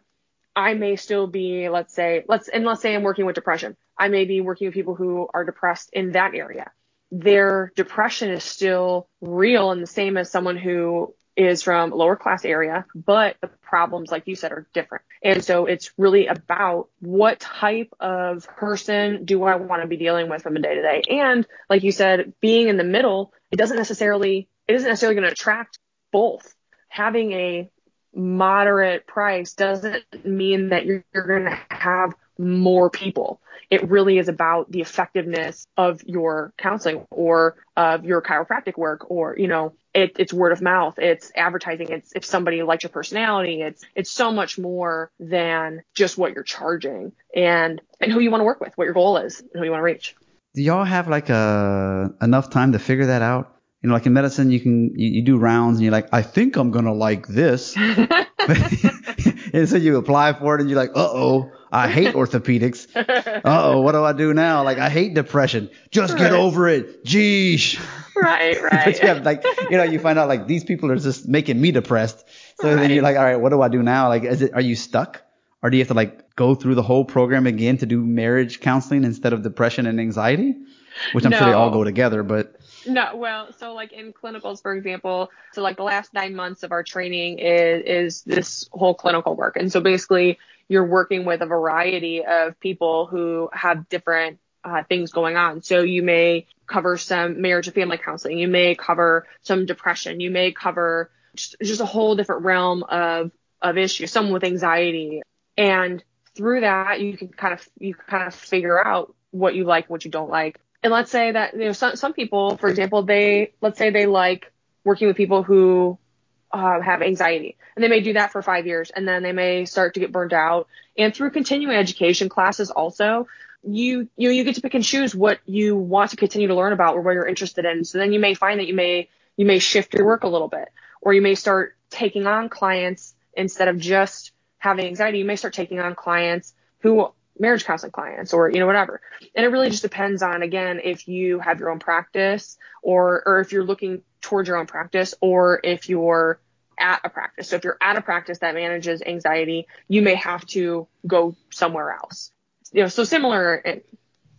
I may still be, let's say, let's, and let's say I'm working with depression. I may be working with people who are depressed in that area. Their depression is still real and the same as someone who is from a lower class area, but the problems, like you said, are different. And so it's really about what type of person do I want to be dealing with from a day to day. And like you said, being in the middle, it doesn't necessarily, it isn't necessarily going to attract both. Having a moderate price doesn't mean that you're, you're going to have more people. It really is about the effectiveness of your counseling or of your chiropractic work, or, you know, it, it's word of mouth, it's advertising, it's if somebody likes your personality, it's it's so much more than just what you're charging and and who you want to work with, what your goal is, and who you want to reach. Do y'all have like a enough time to figure that out? You know, like in medicine, you can you, you do rounds and you're like, I think I'm gonna like this. And so you apply for it and you're like, uh-oh, I hate orthopedics. Uh-oh, what do I do now? Like, I hate depression. Just right. Get over it. Jeez. Right, right. But you have, like, you know, you find out, like, these people are just making me depressed. So right. Then you're like, all right, what do I do now? Like, is it, are you stuck? Or do you have to, like, go through the whole program again to do marriage counseling instead of depression and anxiety? Which I'm no. sure they all go together, but... No, well, so like in clinicals, for example, so like the last nine months of our training is, is this whole clinical work. And so basically you're working with a variety of people who have different uh, things going on. So you may cover some marriage and family counseling. You may cover some depression. You may cover just, just a whole different realm of, of issues, some with anxiety. And through that, you can kind of, you kind of figure out what you like, what you don't like. And let's say that, you know, some, some people, for example, they, let's say they like working with people who uh, have anxiety, and they may do that for five years and then they may start to get burned out. And through continuing education classes also, you, you, you get to pick and choose what you want to continue to learn about or what you're interested in. So then you may find that you may, you may shift your work a little bit, or you may start taking on clients instead of just having anxiety. You may start taking on clients who marriage counseling clients, or, you know, whatever. And it really just depends on, again, if you have your own practice, or, or if you're looking towards your own practice, or if you're at a practice. So if you're at a practice that manages anxiety, you may have to go somewhere else. You know, so similar. It,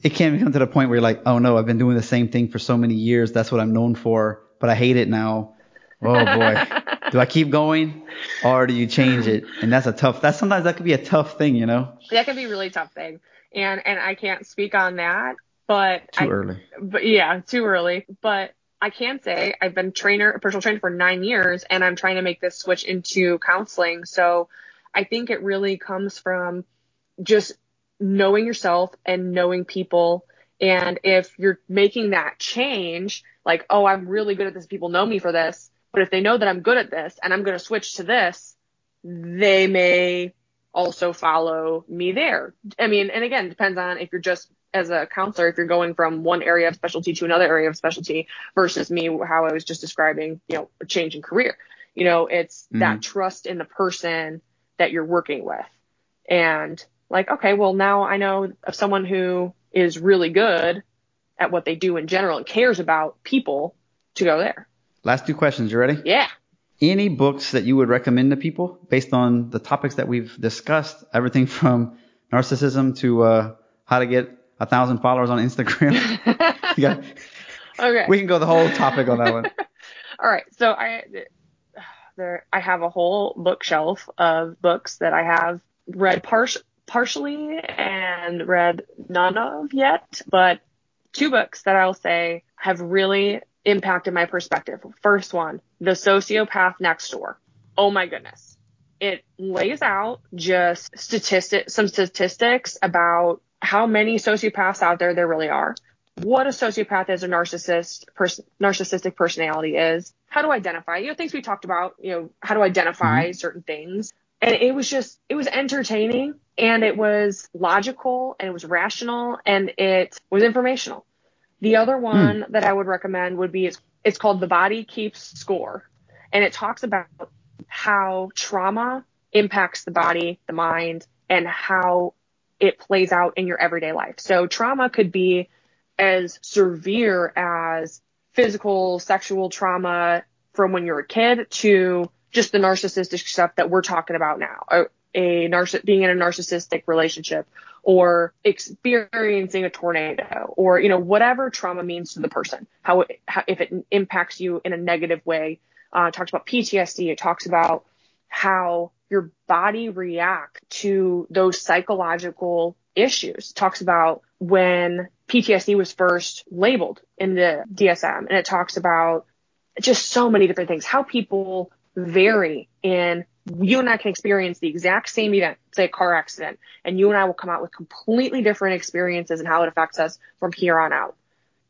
it can come to the point where you're like, oh no, I've been doing the same thing for so many years. That's what I'm known for, but I hate it now. Oh boy. Do I keep going, or do you change it? And that's a tough, that's sometimes that could be a tough thing, you know? That could be a really tough thing. And, and I can't speak on that, but too I, early, but yeah, too early. But I can say I've been trainer, a personal trainer for nine years, and I'm trying to make this switch into counseling. So I think it really comes from just knowing yourself and knowing people. And if you're making that change, like, oh, I'm really good at this, people know me for this. But if they know that I'm good at this and I'm going to switch to this, they may also follow me there. I mean, and again, it depends on if you're just as a counselor, if you're going from one area of specialty to another area of specialty versus me, how I was just describing, you know, a change in career. You know, it's mm-hmm. that trust in the person that you're working with. And like, okay, well, now I know of someone who is really good at what they do in general and cares about people to go there. Last two questions. You ready? Yeah. Any books that you would recommend to people based on the topics that we've discussed, everything from narcissism to uh, how to get a thousand followers on Instagram? Yeah. Okay. We can go the whole topic on that one. All right. So I, there, I have a whole bookshelf of books that I have read par- partially and read none of yet, but two books that I'll say have really impacted my perspective. First one, The Sociopath Next Door. Oh my goodness. It lays out just statistics, some statistics about how many sociopaths out there there really are, what a sociopath is, a narcissist, pers- narcissistic personality is, how to identify, you know, things we talked about, you know, how to identify mm-hmm. certain things, And it was just, it was entertaining, and it was logical, and it was rational, and it was informational. The other one mm. that I would recommend would be, it's, it's called The Body Keeps Score. And it talks about how trauma impacts the body, the mind, and how it plays out in your everyday life. So trauma could be as severe as physical, sexual trauma from when you're a kid to just the narcissistic stuff that we're talking about now, a, a narciss- being in a narcissistic relationship or experiencing a tornado or, you know, whatever trauma means to the person, how, it, how if it impacts you in a negative way. Uh, it talks about P T S D. It talks about how your body reacts to those psychological issues. It talks about when P T S D was first labeled in the D S M, and it talks about just so many different things, how people vary in, you and I can experience the exact same event, say a car accident, and you and I will come out with completely different experiences and how it affects us from here on out.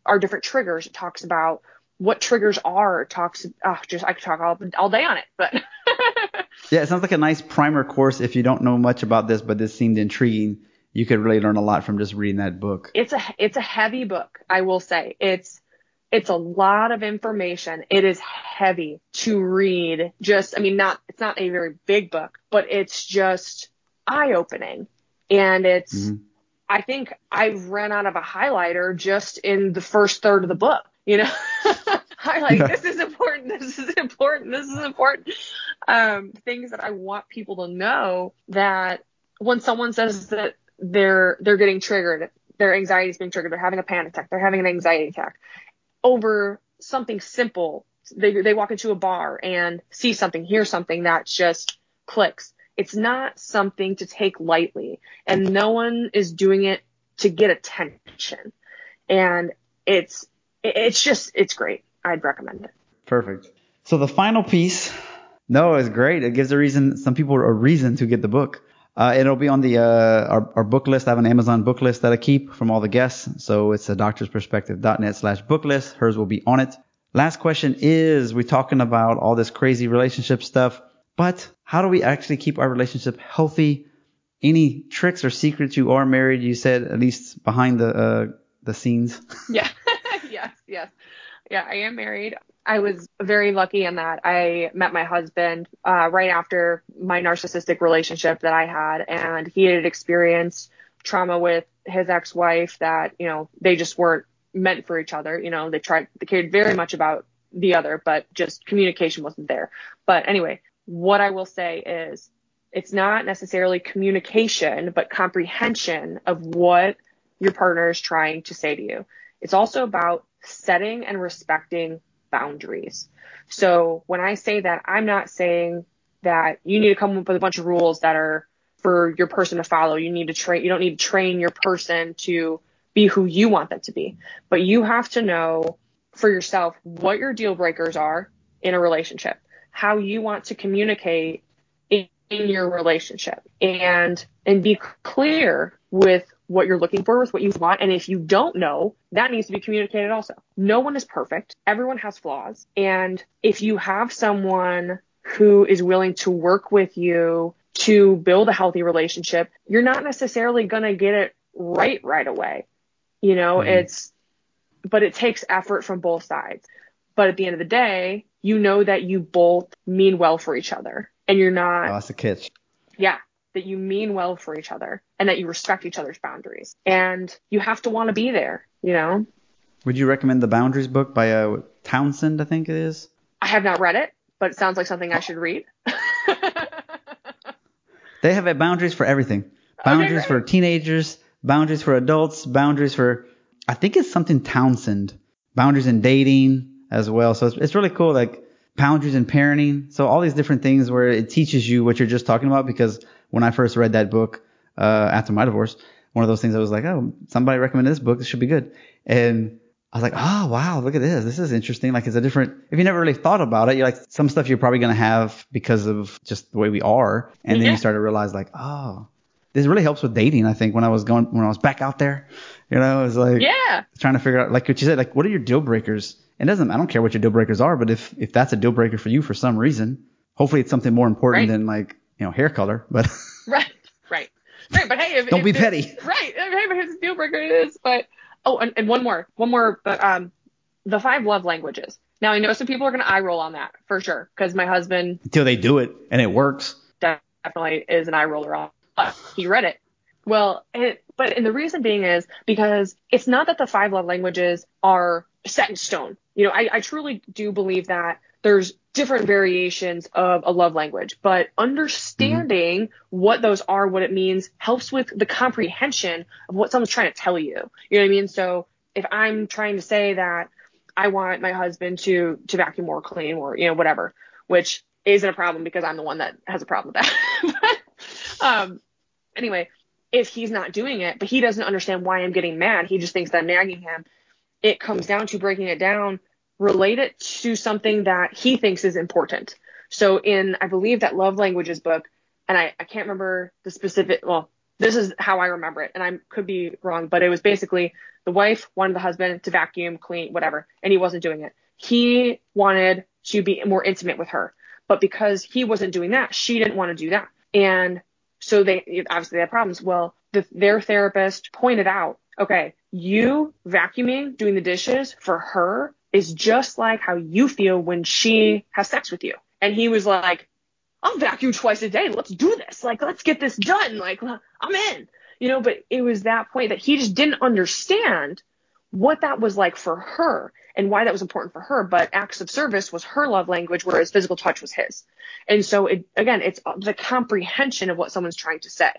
Our different triggers, it talks about what triggers are, it talks, oh, just I could talk all, all day on it, but yeah, it sounds like a nice primer course. If you don't know much about this, but this seemed intriguing, you could really learn a lot from just reading that book. It's a it's a heavy book, I will say. It's it's a lot of information. It is heavy to read. Just I mean, not it's not a very big book, but it's just eye opening, and it's mm-hmm. I think I ran out of a highlighter just in the first third of the book. You know, I like yeah. this is important. This is important. This is important. Um, things that I want people to know, that when someone says that they're they're getting triggered, their anxiety is being triggered, they're having a panic attack, they're having an anxiety attack over something simple. They they walk into a bar and see something, hear something that just clicks. It's not something to take lightly, and no one is doing it to get attention. And it's It's just, it's great. I'd recommend it. Perfect. So the final piece, no, it's great. It gives a reason, some people a reason to get the book. Uh, it'll be on the uh, our, our book list. I have an Amazon book list that I keep from all the guests. So it's a doctors perspective dot net slash book list. Hers will be on it. Last question is, we're talking about all this crazy relationship stuff, but how do we actually keep our relationship healthy? Any tricks or secrets? You are married, you said, at least behind the uh, the scenes. Yeah. Yes, yes. Yeah, I am married. I was very lucky in that I met my husband uh, right after my narcissistic relationship that I had, and he had experienced trauma with his ex-wife that, you know, they just weren't meant for each other. You know, they tried, they cared very much about the other, but just communication wasn't there. But anyway, what I will say is, it's not necessarily communication, but comprehension of what your partner is trying to say to you. It's also about setting and respecting boundaries. So when I say that, I'm not saying that you need to come up with a bunch of rules that are for your person to follow. You need to train. You don't need to train your person to be who you want them to be. But you have to know for yourself what your deal breakers are in a relationship, how you want to communicate in, in your relationship, and and be clear with what you're looking for, is what you want. And if you don't know, that needs to be communicated also. No one is perfect. Everyone has flaws. And if you have someone who is willing to work with you to build a healthy relationship, you're not necessarily going to get it right right away. You know, mm-hmm. it's, but it takes effort from both sides. But at the end of the day, you know that you both mean well for each other, and you're not. Oh, that's the catch. Yeah. That you mean well for each other, and that you respect each other's boundaries, and you have to want to be there, you know? Would you recommend the Boundaries book by uh, Townsend, I think it is? I have not read it, but it sounds like something I should read. They have a boundaries for everything. Boundaries okay, for teenagers, boundaries for adults, boundaries for, I think it's something Townsend, boundaries in dating as well. So it's, it's really cool. Like boundaries in parenting. So all these different things where it teaches you what you're just talking about, because when I first read that book uh, after my divorce, one of those things I was like, oh, somebody recommended this book. This should be good. And I was like, oh, wow, look at this. This is interesting. Like it's a different – if you never really thought about it, you're like some stuff you're probably going to have because of just the way we are. And then yeah. you start to realize like, oh, this really helps with dating, I think, when I was going – when I was back out there. You know, it was like yeah. trying to figure out – like what you said, like what are your deal breakers? It doesn't – I don't care what your deal breakers are, but if, if that's a deal breaker for you for some reason, hopefully it's something more important right. than like – you know, hair color, but right, right, right. But hey, if, don't if be there, petty. Right. Hey, but here's the deal breaker. It is. But oh, and, and one more, one more. But um, the five love languages. Now I know some people are gonna eye roll on that for sure, because my husband, until they do it and it works, definitely is an eye roller on. But he read it. Well, it, but and the reason being is because it's not that the five love languages are set in stone. You know, I, I truly do believe that there's different variations of a love language, but understanding mm-hmm. what those are, what it means, helps with the comprehension of what someone's trying to tell you. You know what I mean? So if I'm trying to say that I want my husband to, to vacuum or clean or, you know, whatever, which isn't a problem because I'm the one that has a problem with that. But, um, anyway, if he's not doing it, but he doesn't understand why I'm getting mad, he just thinks that I'm nagging him. It comes down to breaking it down, relate it to something that he thinks is important. So in, I believe, that love languages book, and I, I can't remember the specific, well, this is how I remember it, and I could be wrong, but it was basically the wife wanted the husband to vacuum, clean, whatever, and he wasn't doing it. He wanted to be more intimate with her, but because he wasn't doing that, she didn't want to do that. And so they obviously they had problems. Well, the, their therapist pointed out, okay, you vacuuming, doing the dishes for her is just like how you feel when she has sex with you. And he was like, I'll vacuum twice a day. Let's do this. Like, let's get this done. Like, I'm in, you know, but it was that point that he just didn't understand what that was like for her and why that was important for her. But acts of service was her love language, whereas physical touch was his. And so it, again, it's the comprehension of what someone's trying to say,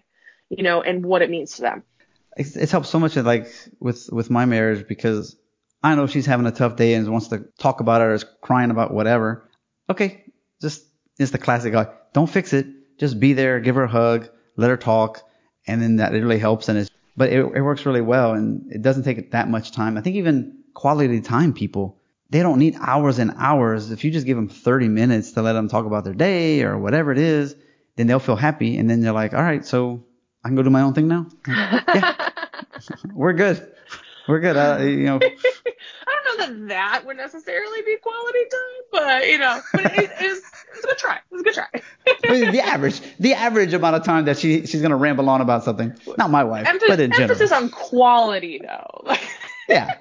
you know, and what it means to them. It's, it's helped so much, like with, with my marriage, because I know she's having a tough day and wants to talk about it or is crying about whatever. Okay, just it's the classic guy. Don't fix it. Just be there, give her a hug, let her talk, and then that really helps. And it's, but it, it works really well, and it doesn't take that much time. I think even quality time people, they don't need hours and hours. If you just give them thirty minutes to let them talk about their day or whatever it is, then they'll feel happy, and then they're like, all right, so I can go do my own thing now. Yeah. We're good. We're good. Uh, you know, I don't know that that would necessarily be quality time, but you know, but it, it was, it's a good try. It's a good try. the average, the average amount of time that she she's gonna ramble on about something. Not my wife, Emph- but in emphasis general. Emphasis on quality, though. Yeah.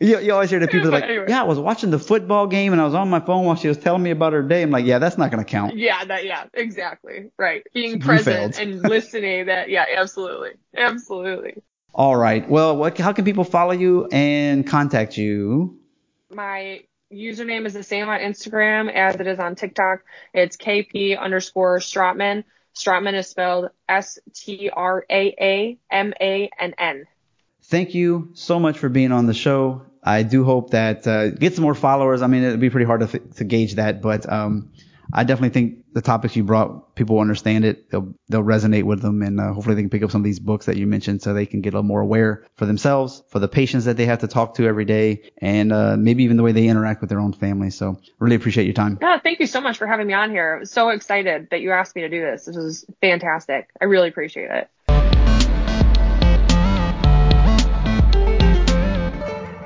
You, you always hear the people that are like, anyway. Yeah, I was watching the football game and I was on my phone while she was telling me about her day. I'm like, yeah, that's not going to count. Yeah, that, yeah, exactly. Right. Being present and listening. That, yeah, absolutely. Absolutely. All right. Well, what, how can people follow you and contact you? My username is the same on Instagram as it is on TikTok. It's K P underscore Straatmann. Straatmann is spelled S T R A A M A N N. Thank you so much for being on the show. I do hope that uh, get some more followers. I mean, it'd be pretty hard to, th- to gauge that, but um, I definitely think the topics you brought, people will understand it. They'll they'll resonate with them, and uh, hopefully they can pick up some of these books that you mentioned, so they can get a little more aware for themselves, for the patients that they have to talk to every day, and uh, maybe even the way they interact with their own family. So, really appreciate your time. Yeah, thank you so much for having me on here. I was so excited that you asked me to do this. This was fantastic. I really appreciate it.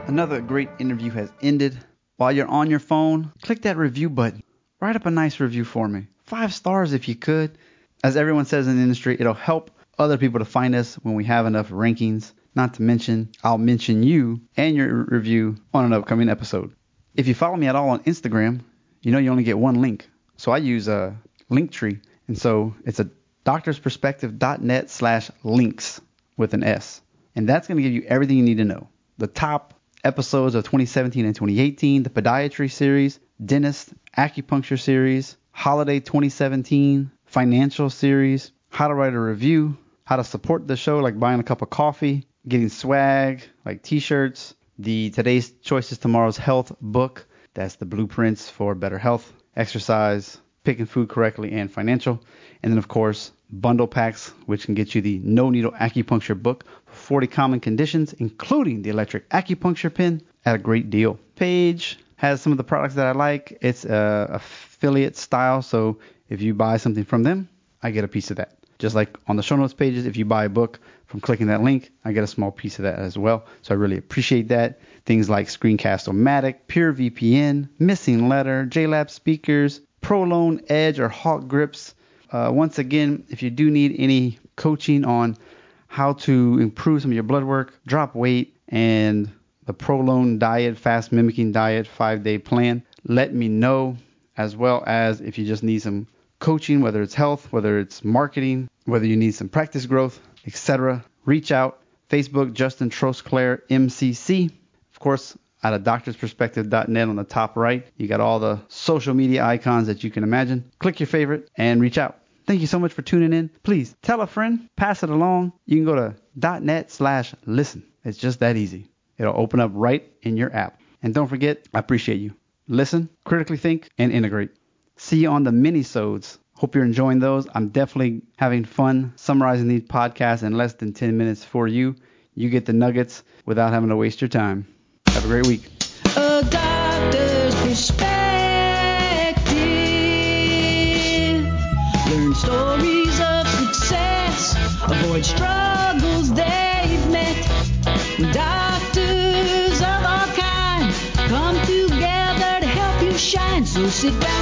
Another great interview has ended. While you're on your phone, click that review button. Write up a nice review for me. Five stars if you could. As everyone says in the industry, it'll help other people to find us when we have enough rankings. Not to mention, I'll mention you and your review on an upcoming episode. If you follow me at all on Instagram, you know you only get one link. So I use a Linktree. And so it's a doctors perspective dot net slash links with an S. And that's going to give you everything you need to know. The top episodes of twenty seventeen and twenty eighteen, the podiatry series, dentist, acupuncture series, holiday twenty seventeen, financial series, how to write a review, how to support the show like buying a cup of coffee, getting swag like t-shirts, the Today's Choices Tomorrow's Health book, that's the blueprints for better health, exercise, picking food correctly, and financial, and then of course bundle packs, which can get you the No Needle Acupuncture book, forty common conditions, including the electric acupuncture pin, at a great deal. Page has some of the products that I like. It's uh, affiliate style, so if you buy something from them, I get a piece of that. Just like on the show notes pages, if you buy a book from clicking that link, I get a small piece of that as well. So I really appreciate that. Things like Screencast-O-Matic, PureVPN, Missing Letter, JLab speakers, ProLone Edge or Hawk Grips, Uh, once again, if you do need any coaching on how to improve some of your blood work, drop weight, and the Prolone diet, fast mimicking diet, five-day plan, let me know, as well as if you just need some coaching, whether it's health, whether it's marketing, whether you need some practice growth, et cetera. Reach out. Facebook, Justin Trostclair, M C C. Of course, out of doctors perspective dot net on the top right, you got all the social media icons that you can imagine. Click your favorite and reach out. Thank you so much for tuning in. Please tell a friend, pass it along. You can go to .net slash listen. It's just that easy. It'll open up right in your app. And don't forget, I appreciate you. Listen, critically think, and integrate. See you on the mini-sodes. Hope you're enjoying those. I'm definitely having fun summarizing these podcasts in less than ten minutes for you. You get the nuggets without having to waste your time. Have a great week. A doctor's perspective. Learn stories of success. Avoid struggles they've met. Doctors of all kinds come together to help you shine. So sit down.